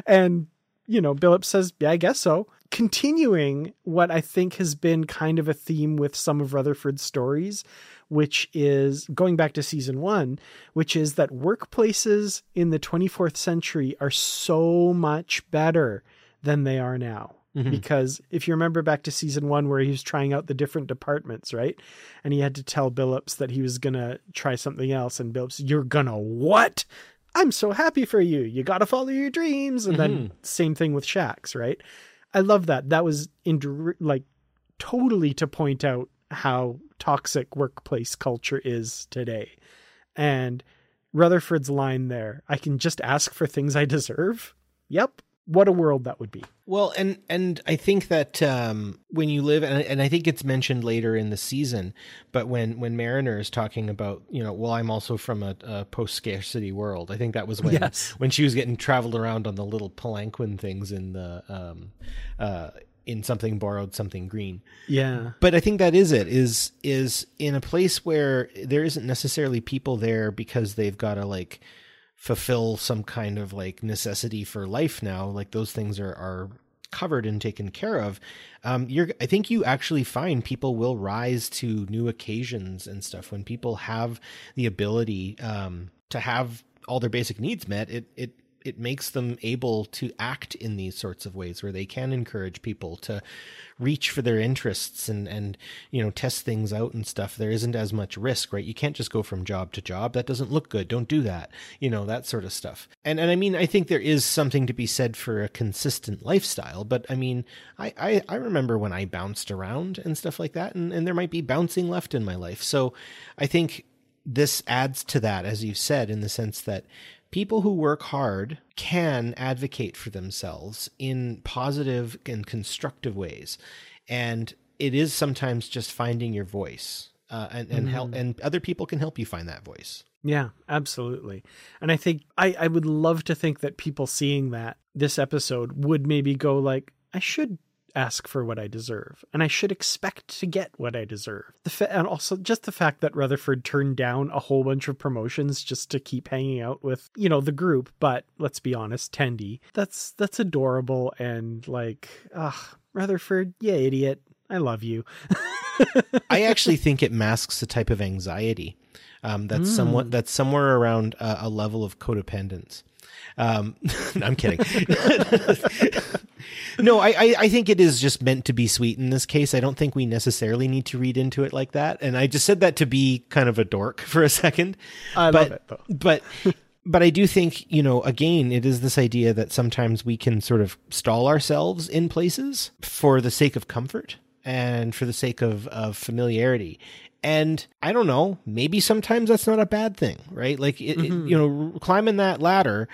And, you know, Billups says, yeah, I guess so. Continuing what I think has been kind of a theme with some of Rutherford's stories, which is going back to season 1, which is that workplaces in the 24th century are so much better than they are now. Mm-hmm. Because if you remember back to season 1 where he was trying out the different departments, right? And he had to tell Billups that he was going to try something else. And Billups, you're going to what? I'm so happy for you. You got to follow your dreams. And mm-hmm. then same thing with Shax, right? I love that. That was totally to point out how toxic workplace culture is today. And Rutherford's line there, I can just ask for things I deserve. Yep. What a world that would be. Well, and I think that when you live, and I think it's mentioned later in the season, but when Mariner is talking about, you know, well, I'm also from a post-scarcity world. I think that was when she was getting traveled around on the little palanquin things in the in Something Borrowed Something Green. Yeah. But I think that is in a place where there isn't necessarily people there because they've got to like fulfill some kind of like necessity for life now, like those things are covered and taken care of. I think you actually find people will rise to new occasions and stuff when people have the ability to have all their basic needs met. It makes them able to act in these sorts of ways where they can encourage people to reach for their interests and, you know, test things out and stuff. There isn't as much risk, right? You can't just go from job to job. That doesn't look good. Don't do that. You know, that sort of stuff. And I mean, I think there is something to be said for a consistent lifestyle, but I mean, I remember when I bounced around and stuff like that, and there might be bouncing left in my life. So I think this adds to that, as you've said, in the sense that people who work hard can advocate for themselves in positive and constructive ways. And it is sometimes just finding your voice and mm-hmm. help, and other people can help you find that voice. Yeah, absolutely. And I think I would love to think that people seeing that this episode would maybe go like, I should ask for what I deserve and I should expect to get what I deserve. And also just the fact that Rutherford turned down a whole bunch of promotions just to keep hanging out with, you know, the group. But let's be honest, Tendi, that's adorable. And like, Rutherford, yeah, idiot. I love you. I actually think it masks a type of anxiety that's somewhere around a level of codependence. I'm kidding. No, I think it is just meant to be sweet in this case. I don't think we necessarily need to read into it like that. And I just said that to be kind of a dork for a second. Love it, though. But I do think, you know, again, it is this idea that sometimes we can sort of stall ourselves in places for the sake of comfort and for the sake of familiarity. And I don't know, maybe sometimes that's not a bad thing, right? Like, you know, climbing that ladder,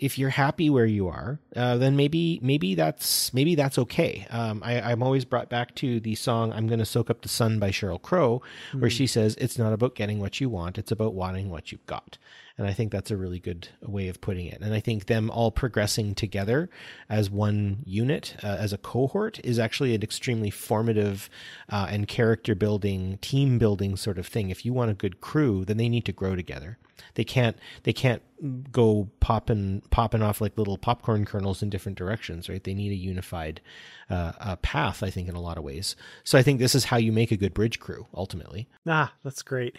if you're happy where you are, then maybe that's okay. I'm always brought back to the song, I'm Gonna Soak Up the Sun by Sheryl Crow, where she says, it's not about getting what you want, it's about wanting what you've got. And I think that's a really good way of putting it. And I think them all progressing together as one unit, as a cohort, is actually an extremely formative and character building, team building sort of thing. If you want a good crew, then they need to grow together. They can't go popping off like little popcorn kernels in different directions, right? They need a unified path, I think, in a lot of ways. So I think this is how you make a good bridge crew, ultimately. Ah, that's great.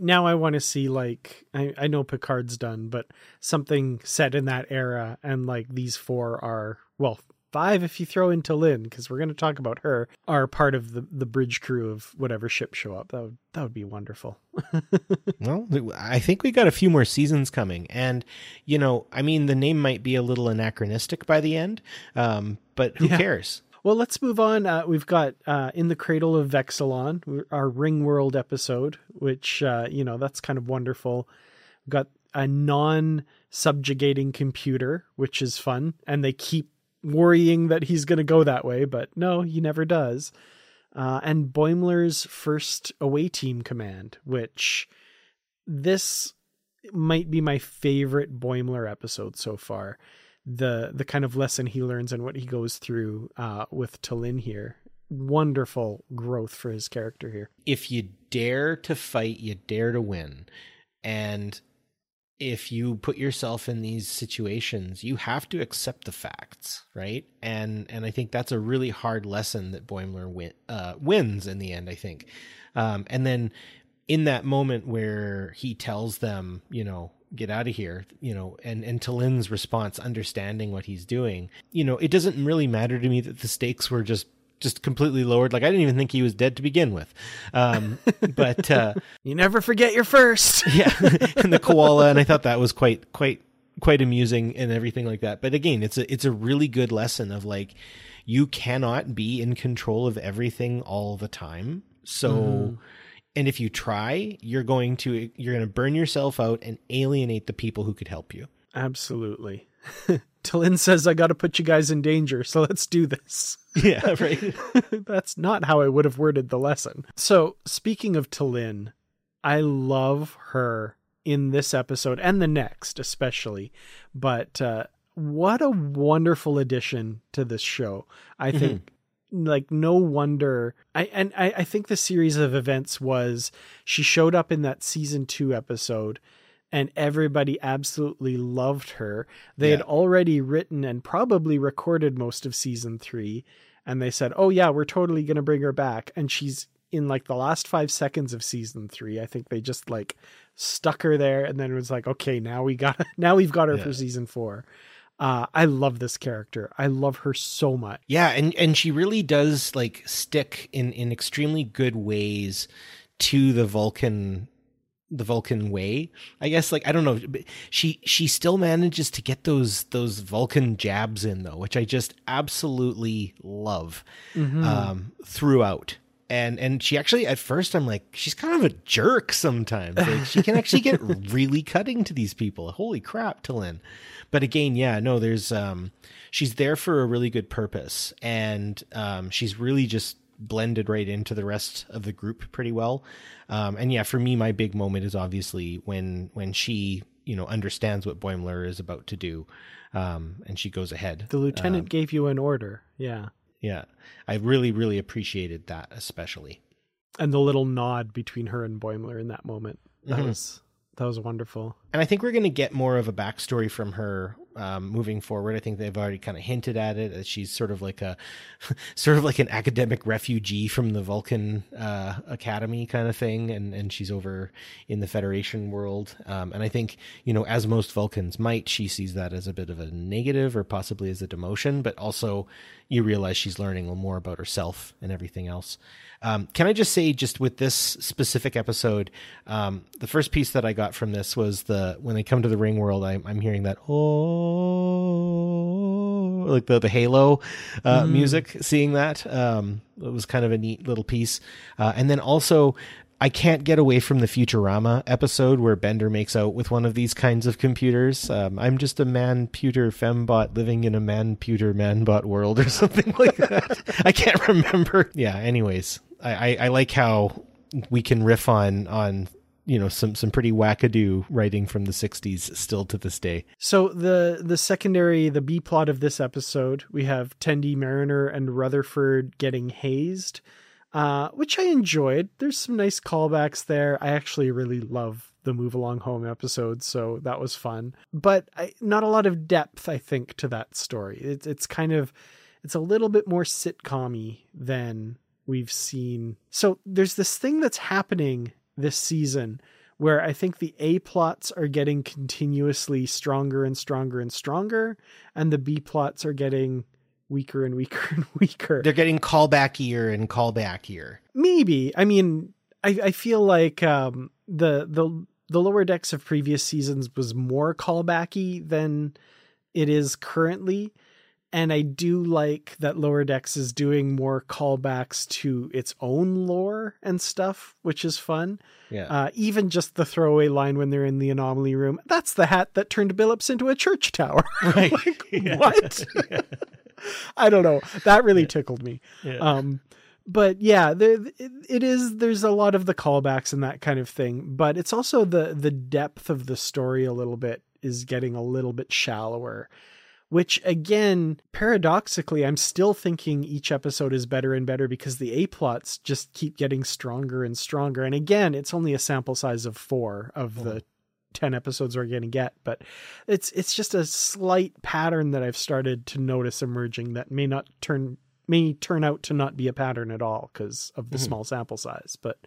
Now I want to see, like, I know Picard's done, but something set in that era, and like these four are, well, 5 if you throw into Lynn, because we're going to talk about her, are part of the bridge crew of whatever ship show up. That would be wonderful. Well, I think we got a few more seasons coming. And, you know, I mean, the name might be a little anachronistic by the end, but who cares? Well, let's move on. We've got In the Cradle of Vexilon, our Ringworld episode, which, you know, that's kind of wonderful. We've got a non-subjugating computer, which is fun. And they keep worrying that he's going to go that way, but no, he never does. And Boimler's first away team command, which this might be my favorite Boimler episode so far. the kind of lesson he learns and what he goes through with T'Lyn here. Wonderful growth for his character here. If you dare to fight, you dare to win. And if you put yourself in these situations, you have to accept the facts, right? And I think that's a really hard lesson that Boimler wins in the end, I think. And then in that moment where he tells them, you know, get out of here, you know, and T'Lyn's response, understanding what he's doing, you know, it doesn't really matter to me that the stakes were just completely lowered. Like, I didn't even think he was dead to begin with. But you never forget your first. Yeah. And the koala. And I thought that was quite amusing and everything like that. But again, it's a really good lesson of like, you cannot be in control of everything all the time. So, and if you try, you're going to burn yourself out and alienate the people who could help you. Absolutely. T'Lyn says, I got to put you guys in danger, so let's do this. Yeah, right. That's not how I would have worded the lesson. So speaking of T'Lyn, I love her in this episode and the next especially. But what a wonderful addition to this show. I think, like, no wonder. I think the series of events was she showed up in that season 2 episode, and everybody absolutely loved her. They had already written and probably recorded most of season 3. And they said, oh yeah, we're totally going to bring her back. And she's in like the last 5 seconds of season 3. I think they just like stuck her there. And then it was like, okay, now we've got her for season 4. I love this character. I love her so much. Yeah. And she really does like stick in extremely good ways to the Vulcan way, I guess. Like, I don't know, she still manages to get those Vulcan jabs in though, which I just absolutely love throughout. And she actually, at first I'm like, she's kind of a jerk sometimes. Like, she can actually get really cutting to these people. Holy crap, T'Lyn. But again, yeah, no, there's she's there for a really good purpose, and she's really just blended right into the rest of the group pretty well. And yeah, for me, my big moment is obviously when she, you know, understands what Boimler is about to do. And she goes ahead. The lieutenant gave you an order. Yeah. Yeah. I really, really appreciated that, especially. And the little nod between her and Boimler in that moment. That was wonderful. And I think we're going to get more of a backstory from her moving forward. I think they've already kind of hinted at it, that she's sort of like an academic refugee from the Vulcan academy kind of thing, and she's over in the Federation world. And I think, you know, as most Vulcans might, she sees that as a bit of a negative or possibly as a demotion, but also you realize she's learning more about herself and everything else. Can I just say, just with this specific episode, the first piece that I got from this was when they come to the ring world, I'm hearing that, oh, like the Halo music, seeing that, it was kind of a neat little piece. And then also, I can't get away from the Futurama episode where Bender makes out with one of these kinds of computers. I'm just a man-pewter fembot living in a man-pewter manbot world or something like that. I can't remember. Yeah. Anyways, I like how we can riff on, you know, some pretty wackadoo writing from the 60s still to this day. So the B plot of this episode, we have Tendi, Mariner, and Rutherford getting hazed, which I enjoyed. There's some nice callbacks there. I actually really love the Move Along Home episode, so that was fun. But not a lot of depth, I think, to that story. It's a little bit more sitcom-y than we've seen. So there's this thing that's happening this season where I think the A plots are getting continuously stronger and stronger and stronger, and the B plots are getting weaker and weaker and weaker. They're getting callbackier and callbackier. Maybe. I mean, I feel like the Lower Decks of previous seasons was more callbacky than it is currently. And I do like that Lower Decks is doing more callbacks to its own lore and stuff, which is fun. Yeah. Even just the throwaway line when they're in the anomaly room, that's the hat that turned Billups into a church tower. Right. Like, what? Yeah. I don't know. That really tickled me. Yeah. But yeah, there's a lot of the callbacks and that kind of thing, but it's also the depth of the story a little bit is getting a little bit shallower, which again, paradoxically, I'm still thinking each episode is better and better because the A-plots just keep getting stronger and stronger. And again, it's only a sample size of 4 of the 10 episodes we're going to get, but it's just a slight pattern that I've started to notice emerging that may turn out to not be a pattern at all because of the small sample size, but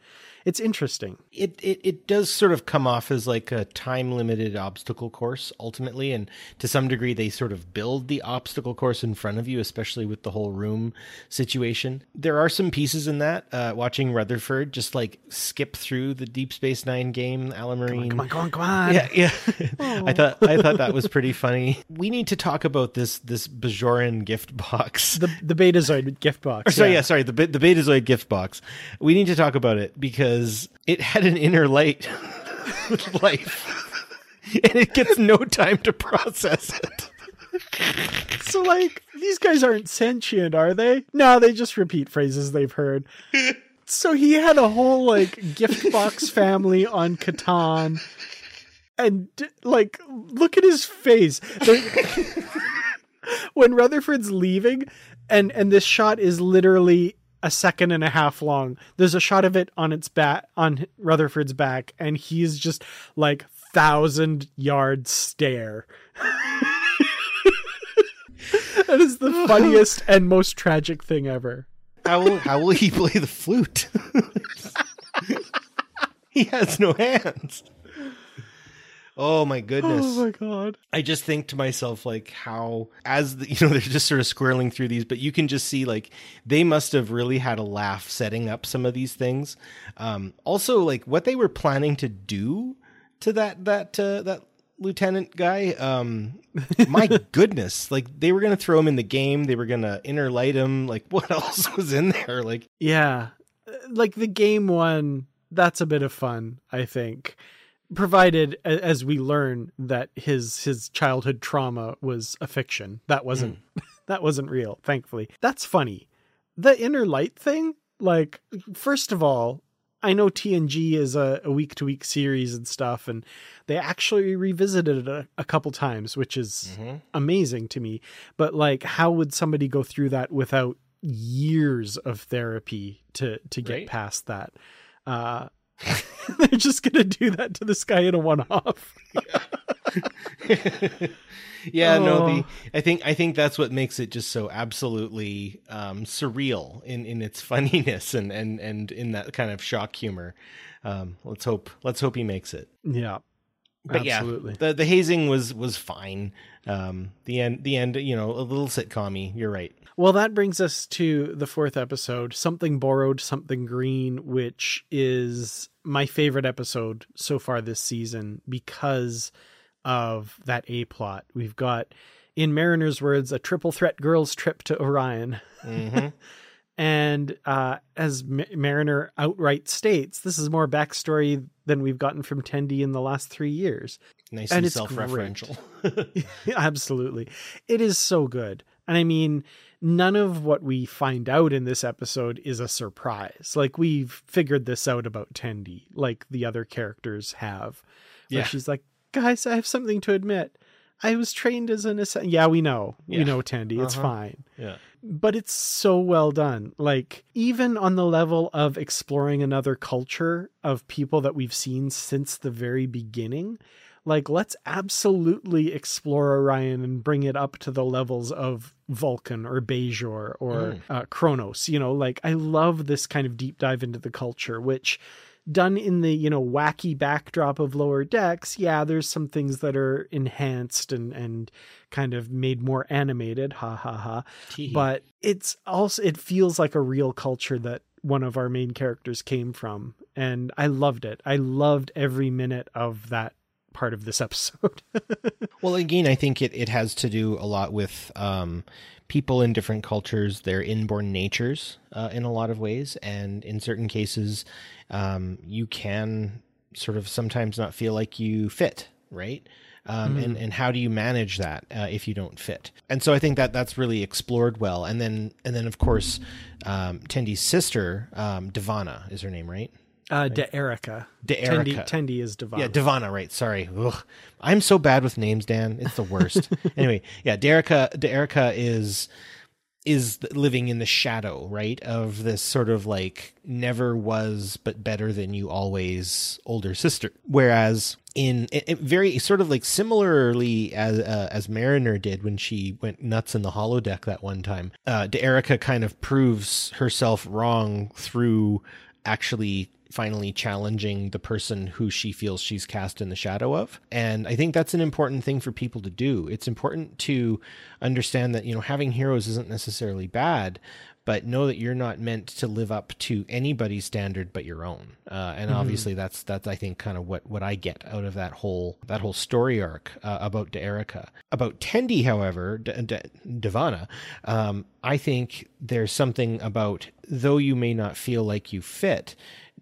it's interesting. It does sort of come off as like a time-limited obstacle course ultimately, and to some degree they sort of build the obstacle course in front of you, especially with the whole room situation. There are some pieces in that. Watching Rutherford just like skip through the Deep Space Nine game, Alamarine. Come on. Yeah. Oh. I thought that was pretty funny. We need to talk about this Bajoran gift box. The beta's gift box. The Betazoid gift box. We need to talk about it because it had an inner light life, and it gets no time to process it. So, like, these guys aren't sentient, are they? No, they just repeat phrases they've heard. So he had a whole like gift box family on Catan, and like, look at his face. When Rutherford's leaving, and this shot is literally a second and a half long. There's a shot of it on its back, on Rutherford's back, and he's just like 1,000-yard stare. That is the funniest and most tragic thing ever. How will he play the flute? He has no hands. Oh my goodness. Oh my God. I just think to myself, like, how, as the, they're just sort of squirreling through these, but you can just see like they must have really had a laugh setting up some of these things. Also like what they were planning to do to that lieutenant guy. My goodness. Like they were going to throw him in the game. They were going to inner light him. Like what else was in there? Like, yeah, like the game one, that's a bit of fun, I think. Provided, as we learn, that his childhood trauma was a fiction. That wasn't real, thankfully. That's funny. The inner light thing, like, first of all, I know TNG is a week-to-week series and stuff, and they actually revisited it a couple times, which is amazing to me. But, like, how would somebody go through that without years of therapy to get past that? They're just going to do that to this guy in a one-off. I think that's what makes it just so absolutely surreal in its funniness and in that kind of shock humor. Let's hope he makes it. Yeah. But absolutely. Yeah, the hazing was fine. The end, a little sitcom-y, you're right. Well, that brings us to the 4th episode, Something Borrowed, Something Green, which is my favorite episode so far this season because of that A-plot. We've got, in Mariner's words, a triple threat girls trip to Orion. Mm-hmm. And as Mariner outright states, this is more backstory than we've gotten from Tendi in the last 3 years. Nice and self-referential. Absolutely. It is so good. And I mean, none of what we find out in this episode is a surprise. Like, we've figured this out about Tendi, like the other characters have. Yeah. Where she's like, guys, I have something to admit. I was trained as an assassin. Yeah, we know. Yeah. We know, Tendi. It's fine. Yeah. But it's so well done. Like, even on the level of exploring another culture of people that we've seen since the very beginning, like, let's absolutely explore Orion and bring it up to the levels of Vulcan or Bajor or Kronos. Like, I love this kind of deep dive into the culture, which, done in the, wacky backdrop of Lower Decks, yeah, there's some things that are enhanced and kind of made more animated. Ha ha ha. Gee. But it's also, it feels like a real culture that one of our main characters came from. And I loved it. I loved every minute of that part of this episode. Well, again, I think it has to do a lot with people in different cultures, their inborn natures in a lot of ways. And in certain cases, you can sort of sometimes not feel like you fit, right? And how do you manage that if you don't fit? And so I think that's really explored well. And then of course, Tendi's sister, Devana is her name, right? De Erica. Tendi is Devana. Yeah, Devana, right. Sorry. Ugh. I'm so bad with names, Dan. It's the worst. Anyway, yeah, De Erica is living in the shadow, right, of this sort of like never was but better than you always older sister. Whereas in it very sort of like similarly as Mariner did when she went nuts in the holodeck that one time, De Erica kind of proves herself wrong through actually finally challenging the person who she feels she's cast in the shadow of. And I think that's an important thing for people to do. It's important to understand that, you know, having heroes isn't necessarily bad, but know that you're not meant to live up to anybody's standard but your own. And obviously that's, I think, kind of what I get out of that whole story arc about De Erica. About Tendi, however, Devana, I think there's something about, though you may not feel like you fit,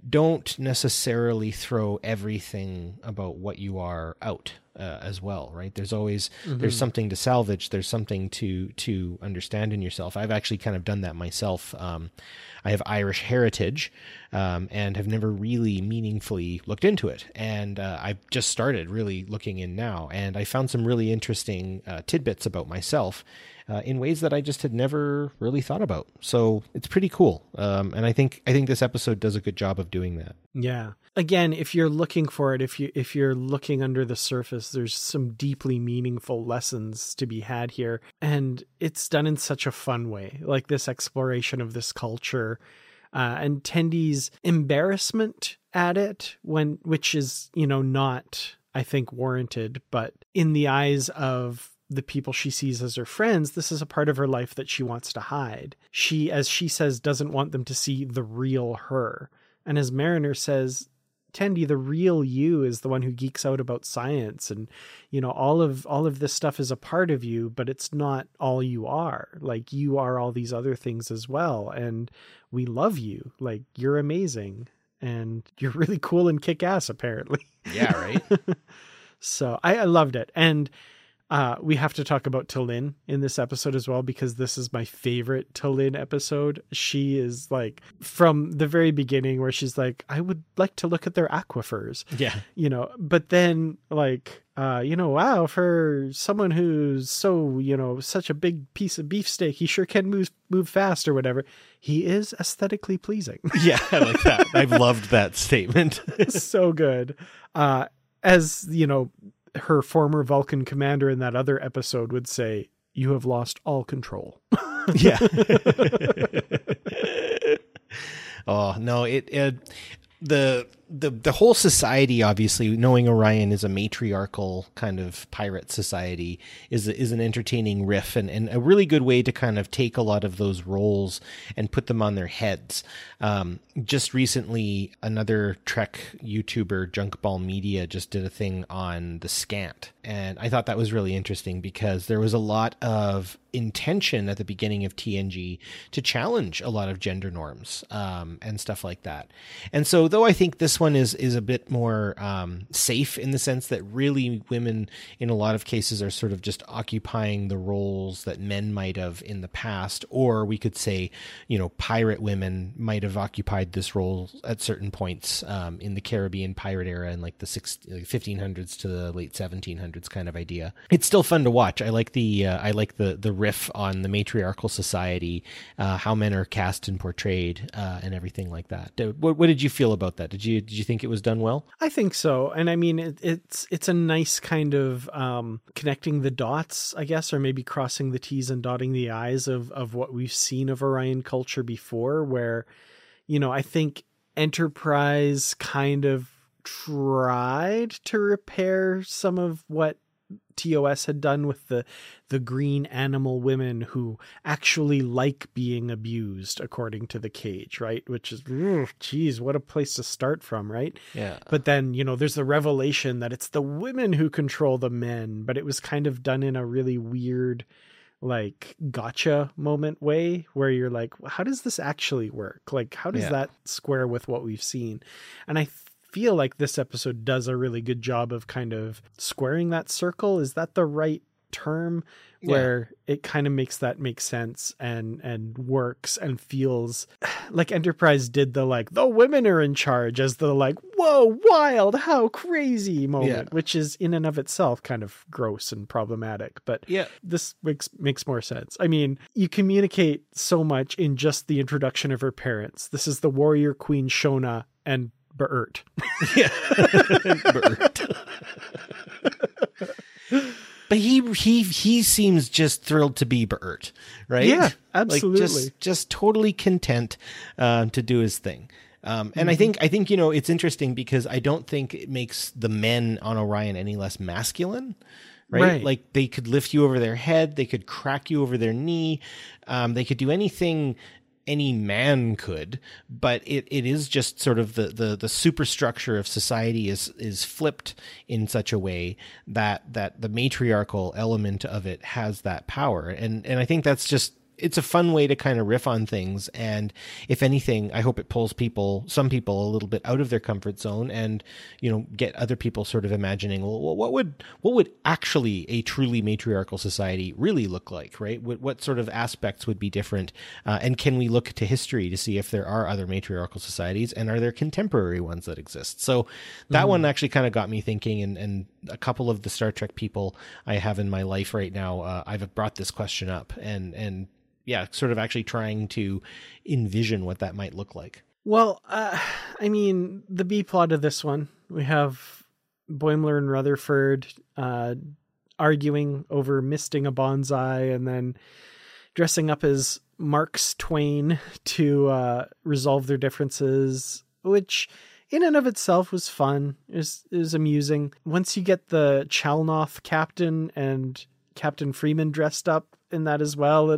don't necessarily throw everything about what you are out as well, right? There's always, there's something to salvage. There's something to understand in yourself. I've actually kind of done that myself. I have Irish heritage and have never really meaningfully looked into it. And I've just started really looking in now. And I found some really interesting tidbits about myself in ways that I just had never really thought about. So it's pretty cool. And I think this episode does a good job of doing that. Yeah. Again, if you're looking for it, if you're looking under the surface, there's some deeply meaningful lessons to be had here. And it's done in such a fun way, like this exploration of this culture and Tendi's embarrassment at it, which is, you know, not, I think, warranted, but in the eyes of the people she sees as her friends, this is a part of her life that she wants to hide. She, as she says, doesn't want them to see the real her. And as Mariner says, Tendi, the real you is the one who geeks out about science. And, you know, all of this stuff is a part of you, but it's not all you are. Like, you are all these other things as well. And we love you. Like, you're amazing. And you're really cool and kick ass, apparently. Yeah, right. So I loved it. And we have to talk about T'Lyn in this episode as well, because this is my favorite T'Lyn episode. She is like, from the very beginning where she's like, I would like to look at their aquifers. Yeah. You know, but then like, you know, wow, for someone who's so, you know, such a big piece of beefsteak, he sure can move fast or whatever. He is aesthetically pleasing. Yeah, I like that. I've loved that statement. So good. As, you know, her former Vulcan commander in that other episode would say, you have lost all control. Yeah. Oh, no, the whole society, obviously, knowing Orion is a matriarchal kind of pirate society, is an entertaining riff and a really good way to kind of take a lot of those roles and put them on their heads. Just recently, another Trek YouTuber, Junkball Media, just did a thing on the Scant. And I thought that was really interesting because there was a lot of intention at the beginning of TNG to challenge a lot of gender norms and stuff like that. And so, though I think this one is a bit more safe in the sense that really women in a lot of cases are sort of just occupying the roles that men might have in the past, or we could say, you know, pirate women might have occupied this role at certain points in the Caribbean pirate era in like the 1500s to the late 1700s kind of idea. It's still fun to watch. I like the riff on the matriarchal society, how men are cast and portrayed and everything like that. What did you feel about that? Did you think it was done well? I think so. And I mean, it's a nice kind of connecting the dots, I guess, or maybe crossing the T's and dotting the I's of what we've seen of Orion culture before, where, you know, I think Enterprise kind of tried to repair some of what TOS had done with the green animal women who actually like being abused, according to the cage, right? Which is, geez, what a place to start from, right? Yeah. But then, you know, there's the revelation that it's the women who control the men, but it was kind of done in a really weird, like, gotcha moment way where you're like, how does this actually work? Like, how does that square with what we've seen? And I feel like this episode does a really good job of kind of squaring that circle. Is that the right term where it kind of makes that make sense and works and feels like Enterprise did the, like, the women are in charge as the, like, whoa, wild, how crazy moment, which is in and of itself kind of gross and problematic, but this makes more sense. I mean, you communicate so much in just the introduction of her parents. This is the warrior queen Shona and Bert. Bert. But he seems just thrilled to be Bert, right? Yeah, absolutely. Like just totally content to do his thing. And I think, you know, it's interesting because I don't think it makes the men on Orion any less masculine, right? Like they could lift you over their head. They could crack you over their knee. They could do anything any man could, but it is just sort of the superstructure of society is flipped in such a way that the matriarchal element of it has that power. And I think that's just, it's a fun way to kind of riff on things. And if anything, I hope it pulls some people a little bit out of their comfort zone and, you know, get other people sort of imagining, well, what would actually a truly matriarchal society really look like, right? What sort of aspects would be different? And can we look to history to see if there are other matriarchal societies and are there contemporary ones that exist? So that one actually kind of got me thinking, and a couple of the Star Trek people I have in my life right now, I've brought this question up and yeah, sort of actually trying to envision what that might look like. Well, I mean, the B plot of this one, we have Boimler and Rutherford arguing over misting a bonsai and then dressing up as Marx Twain to resolve their differences, which in and of itself was fun. It was amusing. Once you get the Chalnoth captain and Captain Freeman dressed up in that as well,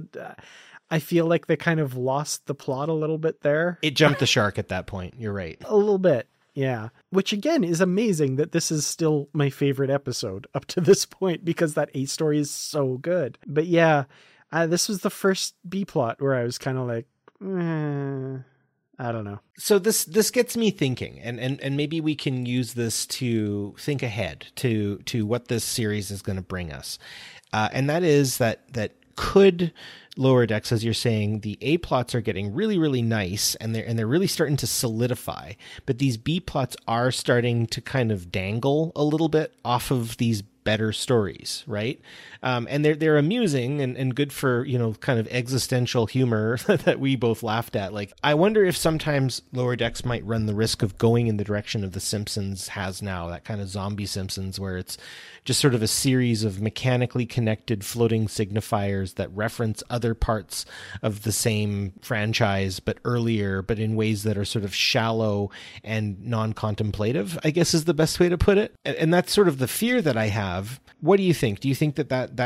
I feel like they kind of lost the plot a little bit there. It jumped the shark at that point. You're right. A little bit. Yeah. Which again is amazing that this is still my favorite episode up to this point, because that A story is so good. But yeah, this was the first B plot where I was kind of like, I don't know. So this gets me thinking, and maybe we can use this to think ahead to what this series is going to bring us. And that is that could Lower Decks, as you're saying, the A plots are getting really, really nice and they're really starting to solidify, but these B plots are starting to kind of dangle a little bit off of these better stories, right? And they're amusing and good for, you know, kind of existential humor that we both laughed at. Like, I wonder if sometimes Lower Decks might run the risk of going in the direction of The Simpsons has now, that kind of zombie Simpsons, where it's just sort of a series of mechanically connected floating signifiers that reference other parts of the same franchise, but earlier, but in ways that are sort of shallow and non-contemplative, I guess is the best way to put it. And that's sort of the fear that I have. What do you think? Do you think that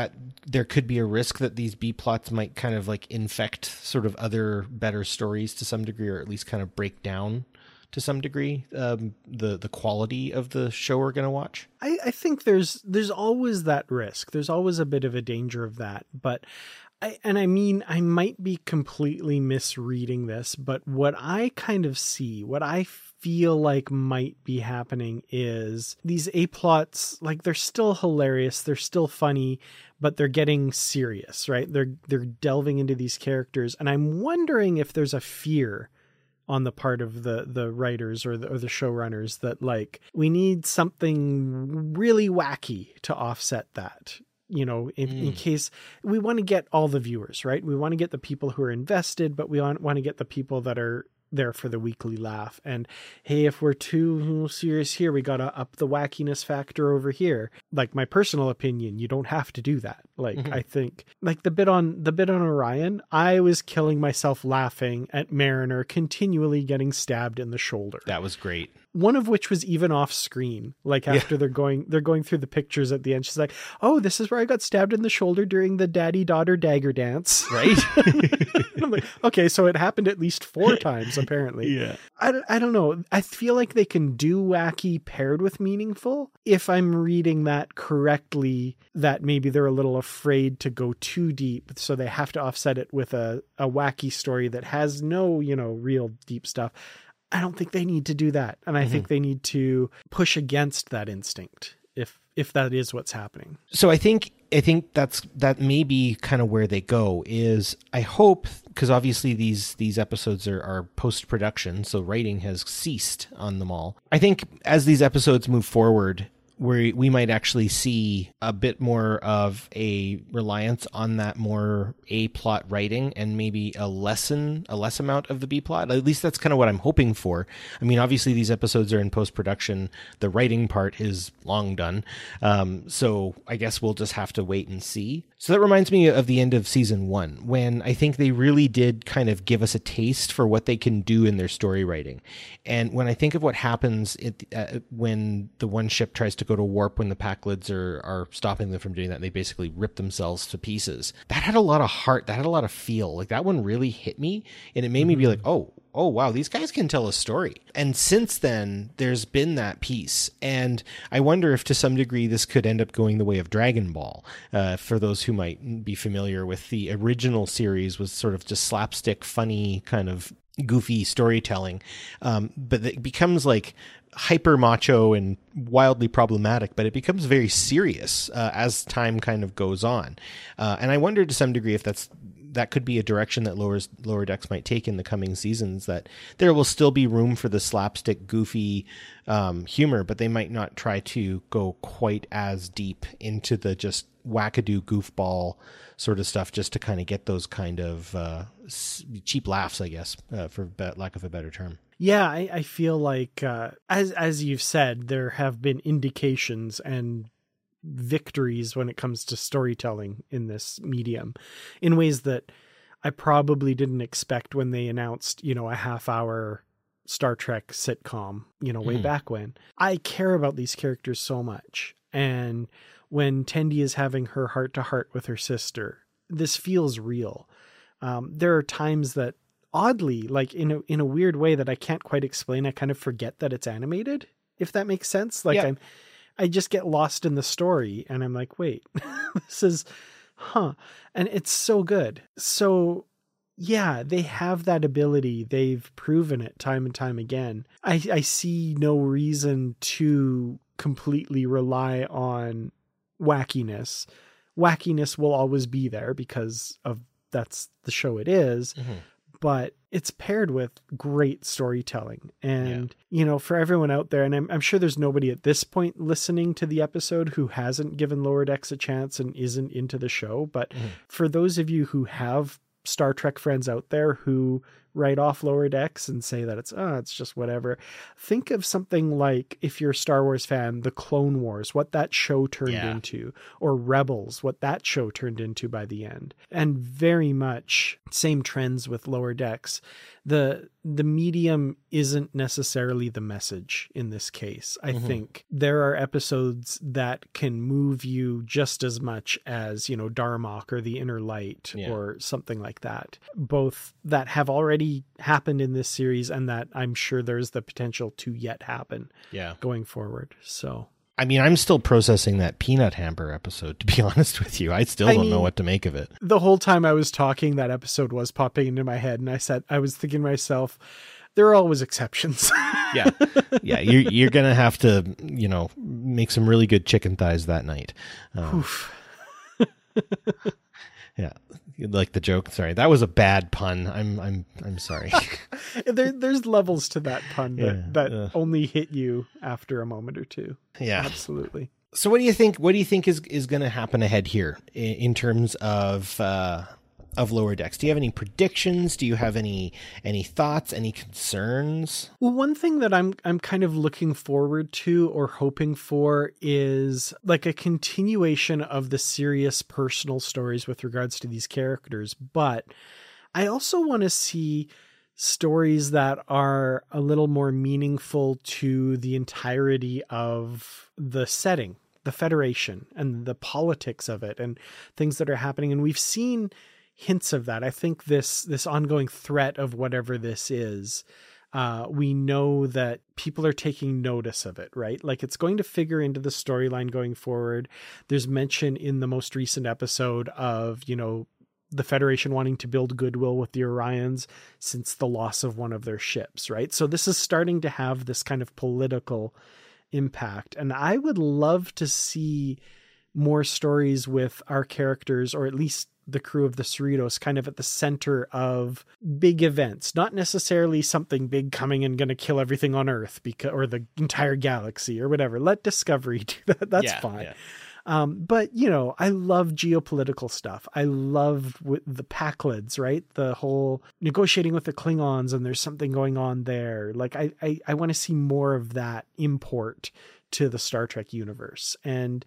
there could be a risk that these B plots might kind of like infect sort of other better stories to some degree, or at least kind of break down to some degree the quality of the show we're going to watch? I think there's always that risk. There's always a bit of a danger of that. But I might be completely misreading this, but what I kind of see, what I feel like might be happening is these A plots, like, they're still hilarious, they're still funny, but they're getting serious, right? They're delving into these characters, and I'm wondering if there's a fear on the part of the writers or the showrunners that, like, we need something really wacky to offset that. You know, in case we want to get all the viewers, right? We want to get the people who are invested, but we want to get the people that are there for the weekly laugh. And hey, if we're too serious here, we got to up the wackiness factor over here. Like, my personal opinion, you don't have to do that. Like, I think, like, the bit on Orion, I was killing myself laughing at Mariner continually getting stabbed in the shoulder. That was great. One of which was even off screen. Like, after they're going through the pictures at the end, she's like, oh, this is where I got stabbed in the shoulder during the daddy daughter dagger dance. Right. I'm like, okay, so it happened at least 4 times, apparently. Yeah. I don't know. I feel like they can do wacky paired with meaningful. If I'm reading that correctly, that maybe they're a little afraid to go too deep. So they have to offset it with a wacky story that has no, you know, real deep stuff. I don't think they need to do that. And I think they need to push against that instinct if that is what's happening. So I think I think that may be kind of where they go is, I hope, because obviously these episodes are post-production, so writing has ceased on them all. I think as these episodes move forward, we might actually see a bit more of a reliance on that more A-plot writing and maybe a less amount of the B-plot. At least that's kind of what I'm hoping for. I mean, obviously these episodes are in post-production. The writing part is long done. So I guess we'll just have to wait and see. So that reminds me of the end of season 1, when I think they really did kind of give us a taste for what they can do in their story writing. And when I think of what happens when the one ship tries to go to warp, when the pack lids are stopping them from doing that, and they basically rip themselves to pieces. That had a lot of heart. That had a lot of feel. Like, that one really hit me, and it made me be like, oh, wow, these guys can tell a story. And since then, there's been that piece. And I wonder if to some degree this could end up going the way of Dragon Ball. For those who might be familiar with the original series, was sort of just slapstick, funny, kind of goofy storytelling. But it becomes like hyper macho and wildly problematic, but it becomes very serious as time kind of goes on. And I wonder to some degree if that could be a direction that Lower Decks might take in the coming seasons, that there will still be room for the slapstick, goofy humor, but they might not try to go quite as deep into the just wackadoo goofball sort of stuff, just to kind of get those kind of cheap laughs, I guess, for lack of a better term. Yeah, I feel like, as you've said, there have been indications and victories when it comes to storytelling in this medium in ways that I probably didn't expect when they announced, a half-hour Star Trek sitcom, way back when. I care about these characters so much. And when Tendi is having her heart-to-heart with her sister, this feels real. There are times that, oddly, like in a weird way that I can't quite explain, I kind of forget that it's animated, if that makes sense. Like, yeah. I just get lost in the story and I'm like, wait, this is, And it's so good. So yeah, they have that ability. They've proven it time and time again. I see no reason to completely rely on wackiness. Wackiness will always be there because of that's the show it is. Mm-hmm. But it's paired with great storytelling. And, for everyone out there, and I'm sure there's nobody at this point listening to the episode who hasn't given Lower Decks a chance and isn't into the show. But for those of you who have Star Trek friends out there who write off Lower Decks and say that it's just whatever, think of something like, if you're a Star Wars fan, the Clone Wars, what that show turned into, or Rebels, what that show turned into by the end. And very much same trends with Lower Decks. The medium isn't necessarily the message in this case. I think there are episodes that can move you just as much as, Darmok or The Inner Light or something like that, both that have already happened in this series and that I'm sure there's the potential to yet happen going forward. So, I mean, I'm still processing that peanut hamper episode, to be honest with you. I don't know what to make of it. The whole time I was talking, that episode was popping into my head, and I was thinking to myself, there are always exceptions. Yeah. You're going to have to, make some really good chicken thighs that night. Yeah. Like the joke. Sorry. That was a bad pun. I'm sorry. There's levels to that pun that only hit you after a moment or two. Yeah, absolutely. So what do you think? What do you think is going to happen ahead here in terms of Lower Decks? Do you have any predictions? Do you have any thoughts, any concerns? Well, one thing that I'm kind of looking forward to or hoping for is like a continuation of the serious personal stories with regards to these characters. But I also want to see stories that are a little more meaningful to the entirety of the setting, the Federation, and the politics of it and things that are happening. And we've seen hints of that. I think this ongoing threat of whatever this is, we know that people are taking notice of it, right? Like, it's going to figure into the storyline going forward. There's mention in the most recent episode of, the Federation wanting to build goodwill with the Orions since the loss of one of their ships, right? So this is starting to have this kind of political impact. And I would love to see more stories with our characters, or at least the crew of the Cerritos, kind of at the center of big events, not necessarily something big coming and going to kill everything on Earth because, or the entire galaxy or whatever. Let Discovery do that. That's fine. Yeah. But you know, I love geopolitical stuff. I love the Paklids, right? The whole negotiating with the Klingons, and there's something going on there. Like I want to see more of that import to the Star Trek universe, and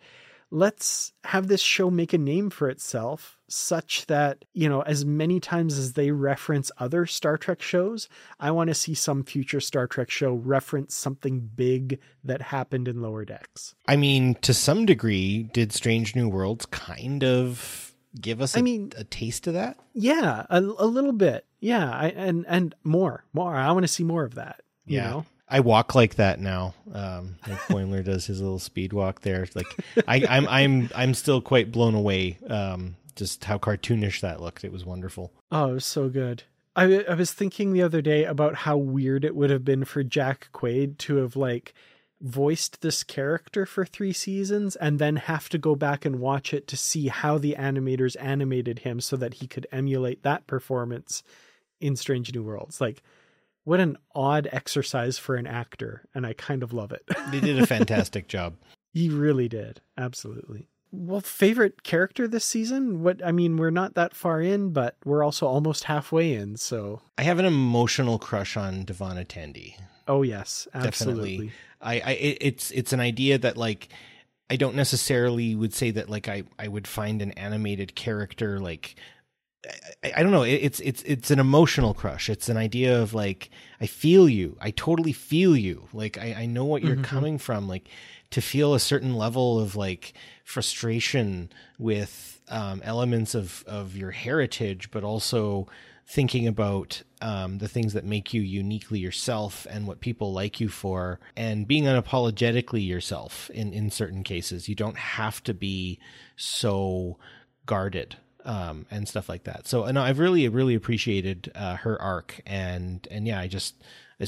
let's have this show make a name for itself such that, you know, as many times as they reference other Star Trek shows, I want to see some future Star Trek show reference something big that happened in Lower Decks. I mean, to some degree, did Strange New Worlds kind of give us a taste of that? Yeah, a little bit. Yeah. And more. I want to see more of that. Yeah. You know? I walk like that now. Like Boimler does his little speed walk there. Like I'm still quite blown away. Just how cartoonish that looked. It was wonderful. Oh, it was so good. I was thinking the other day about how weird it would have been for Jack Quaid to have like voiced this character for 3 seasons and then have to go back and watch it to see how the animators animated him so that he could emulate that performance in Strange New Worlds. Like, what an odd exercise for an actor. And I kind of love it. They did a fantastic job. He really did. Absolutely. Well, favorite character this season? We're not that far in, but we're also almost halfway in. So I have an emotional crush on Devana Tendi. Oh yes, absolutely. Definitely. It's an idea that like, I don't necessarily would say that like, I would find an animated character, like, I don't know. It's an emotional crush. It's an idea of like, I feel you. I totally feel you. Like, I know what you're coming from. Like, to feel a certain level of like frustration with elements of your heritage, but also thinking about the things that make you uniquely yourself and what people like you for, and being unapologetically yourself in certain cases. You don't have to be so guarded. And stuff like that. So no, I've really appreciated her arc, and yeah, I just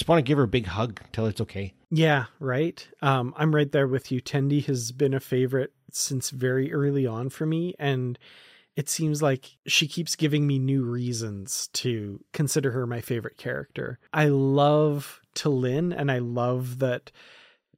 want to give her a big hug, tell her it's okay. Yeah, right. I'm right there with you. Tendi has been a favorite since very early on for me, and it seems like she keeps giving me new reasons to consider her my favorite character. I love T'Lyn, and I love that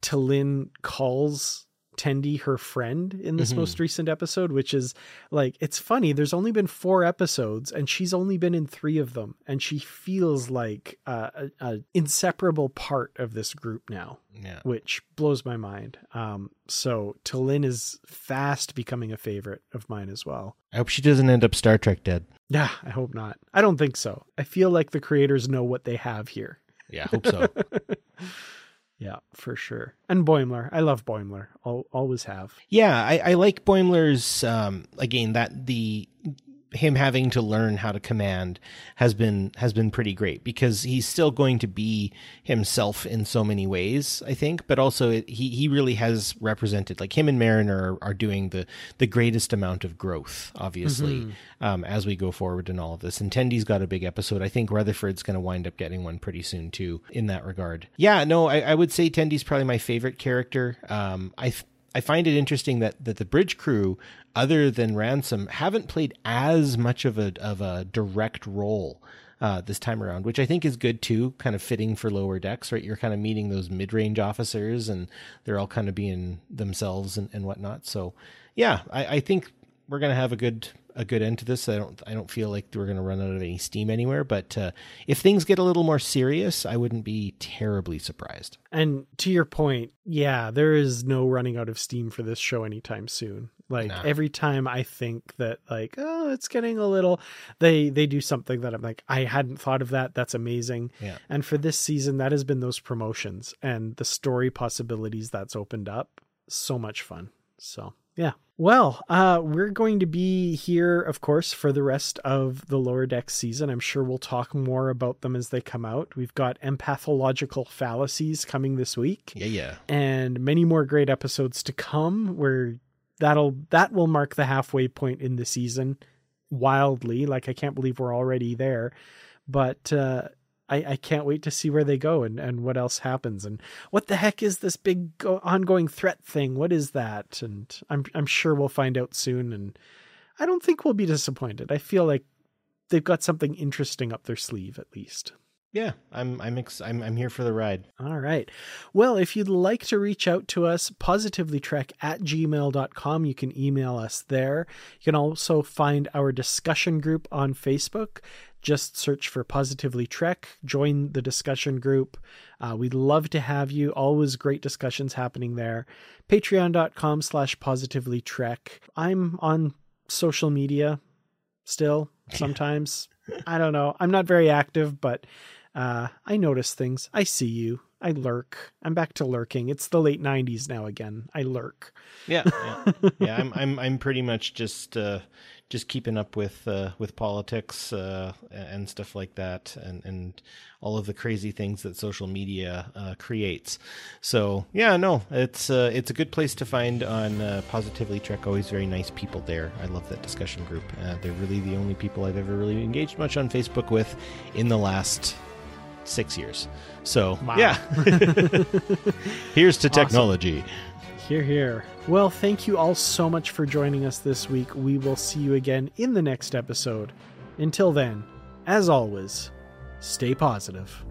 T'Lyn calls Tendi her friend in this most recent episode, which is like, it's funny, there's only been 4 episodes and she's only been in 3 of them, and she feels like a inseparable part of this group now. Yeah, which blows my mind. So T'Lyn is fast becoming a favorite of mine as well. I hope she doesn't end up Star Trek dead. Yeah, I hope not. I don't think so. I feel like the creators know what they have here. Yeah, I hope so. Yeah, for sure. And Boimler. I love Boimler. I'll always have. Yeah, I like Boimler's, again, that him having to learn how to command has been pretty great, because he's still going to be himself in so many ways, I think, but also he really has represented, like, him and Mariner are doing the greatest amount of growth, obviously, as we go forward in all of this. And Tendi's got a big episode. I think Rutherford's going to wind up getting one pretty soon too in that regard. Yeah, no, I would say Tendi's probably my favorite character. I find it interesting that the bridge crew, other than Ransom, haven't played as much of a direct role this time around, which I think is good too, kind of fitting for Lower Decks, right? You're kind of meeting those mid-range officers, and they're all kind of being themselves and whatnot. So yeah, I think we're going to have a good end to this. I don't feel like we're going to run out of any steam anywhere, but if things get a little more serious, I wouldn't be terribly surprised. And to your point, yeah, there is no running out of steam for this show anytime soon. Like, no. Every time I think that, like, oh, it's getting a little, they do something that I'm like, I hadn't thought of that. That's amazing. Yeah. And for this season, that has been those promotions and the story possibilities that's opened up. So much fun. So yeah. Well, we're going to be here, of course, for the rest of the Lower Decks season. I'm sure we'll talk more about them as they come out. We've got Empathological Fallacies coming this week. Yeah. And many more great episodes to come, where that will mark the halfway point in the season wildly. Like, I can't believe we're already there, but, I can't wait to see where they go and what else happens and what the heck is this big ongoing threat thing? What is that? And I'm sure we'll find out soon. And I don't think we'll be disappointed. I feel like they've got something interesting up their sleeve, at least. Yeah, I'm here for the ride. All right. Well, if you'd like to reach out to us, positivelytrek@gmail.com. You can email us there. You can also find our discussion group on Facebook. Just search for Positively Trek, join the discussion group. We'd love to have you. Always great discussions happening there. Patreon.com/PositivelyTrek. I'm on social media still sometimes. I don't know. I'm not very active, but I notice things. I see you. I lurk. I'm back to lurking. It's the late 90s now again. I lurk. Yeah. I'm pretty much just keeping up with politics and stuff like that, and all of the crazy things that social media creates. So yeah, no, it's a good place to find on Positively Trek. Always very nice people there. I love that discussion group. They're really the only people I've ever really engaged much on Facebook with in the last 6 years. So wow. Yeah, here's to technology. Awesome. Hear, hear. Well, thank you all so much for joining us this week. We will see you again in the next episode. Until then, as always, stay positive.